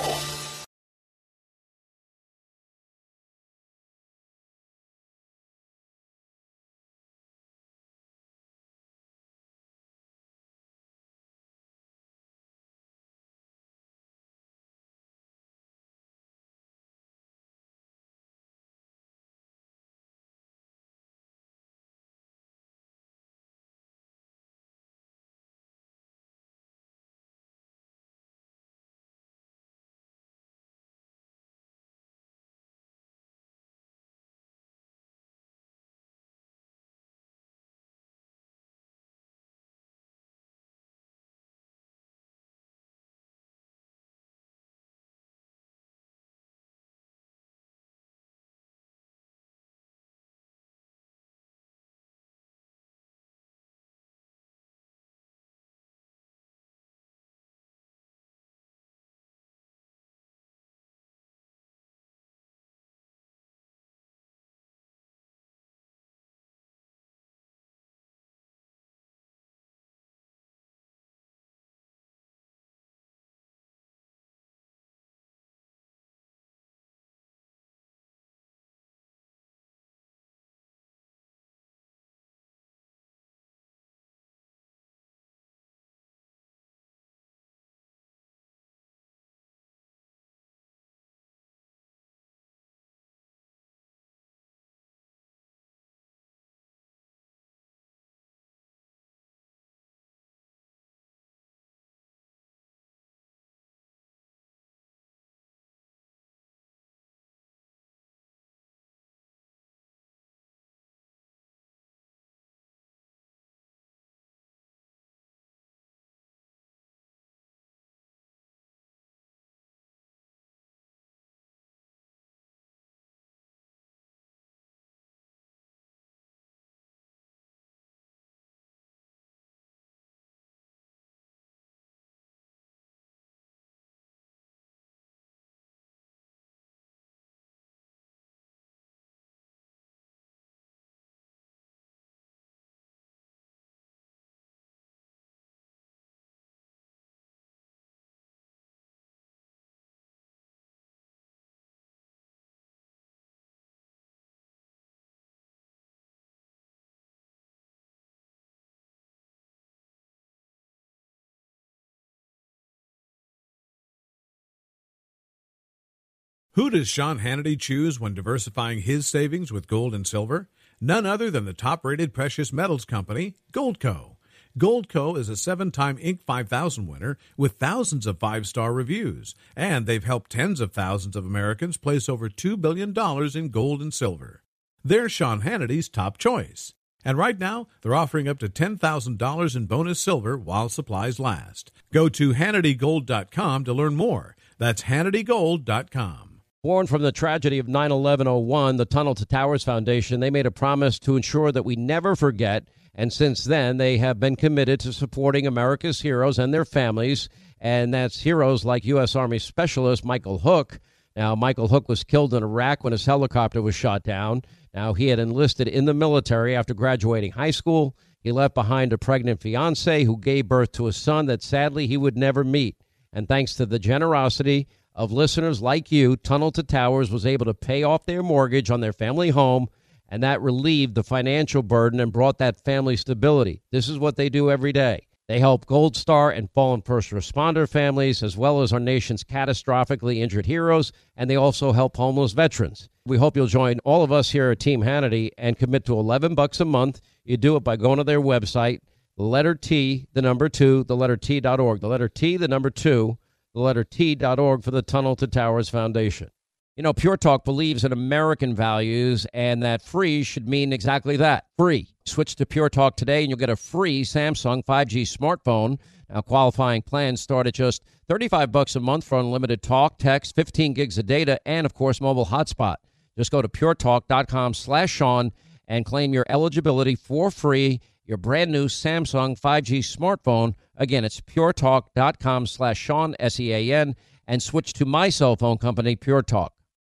Who does Sean Hannity choose when diversifying his savings with gold and silver? None other than the top-rated precious metals company, Goldco. Goldco is a seven-time Inc five thousand winner with thousands of five-star reviews, and they've helped tens of thousands of Americans place over two billion dollars in gold and silver. They're Sean Hannity's top choice. And right now, they're offering up to ten thousand dollars in bonus silver while supplies last. Go to Hannity Gold dot com to learn more. That's Hannity Gold dot com. Born from the tragedy of nine eleven oh one, the Tunnel to Towers Foundation, they made a promise to ensure that we never forget. And since then, they have been committed to supporting America's heroes and their families. And that's heroes like U S Army Specialist Michael Hook. Now, Michael Hook was killed in Iraq when his helicopter was shot down. Now, he had enlisted in the military after graduating high school. He left behind a pregnant fiancée who gave birth to a son that sadly he would never meet. And thanks to the generosity of listeners like you, Tunnel to Towers was able to pay off their mortgage on their family home, and that relieved the financial burden and brought that family stability. This is what they do every day. They help Gold Star and fallen first responder families, as well as our nation's catastrophically injured heroes, and they also help homeless veterans. We hope you'll join all of us here at Team Hannity and commit to eleven bucks a month. You do it by going to their website, the letter T, the number two, the letter T dot org, the letter T, the number two, the letter T dot org for the Tunnel to Towers Foundation. You know, Pure Talk believes in American values and that free should mean exactly that, free. Switch to Pure Talk today and you'll get a free Samsung five G smartphone. Now, qualifying plans start at just thirty-five bucks a month for unlimited talk, text, fifteen gigs of data, and, of course, mobile hotspot. Just go to pure talk dot com slash Sean and claim your eligibility for free, your brand-new Samsung five G smartphone. Again, it's pure talk dot com slash Sean, S E A N, and switch to my cell phone company, Pure Talk.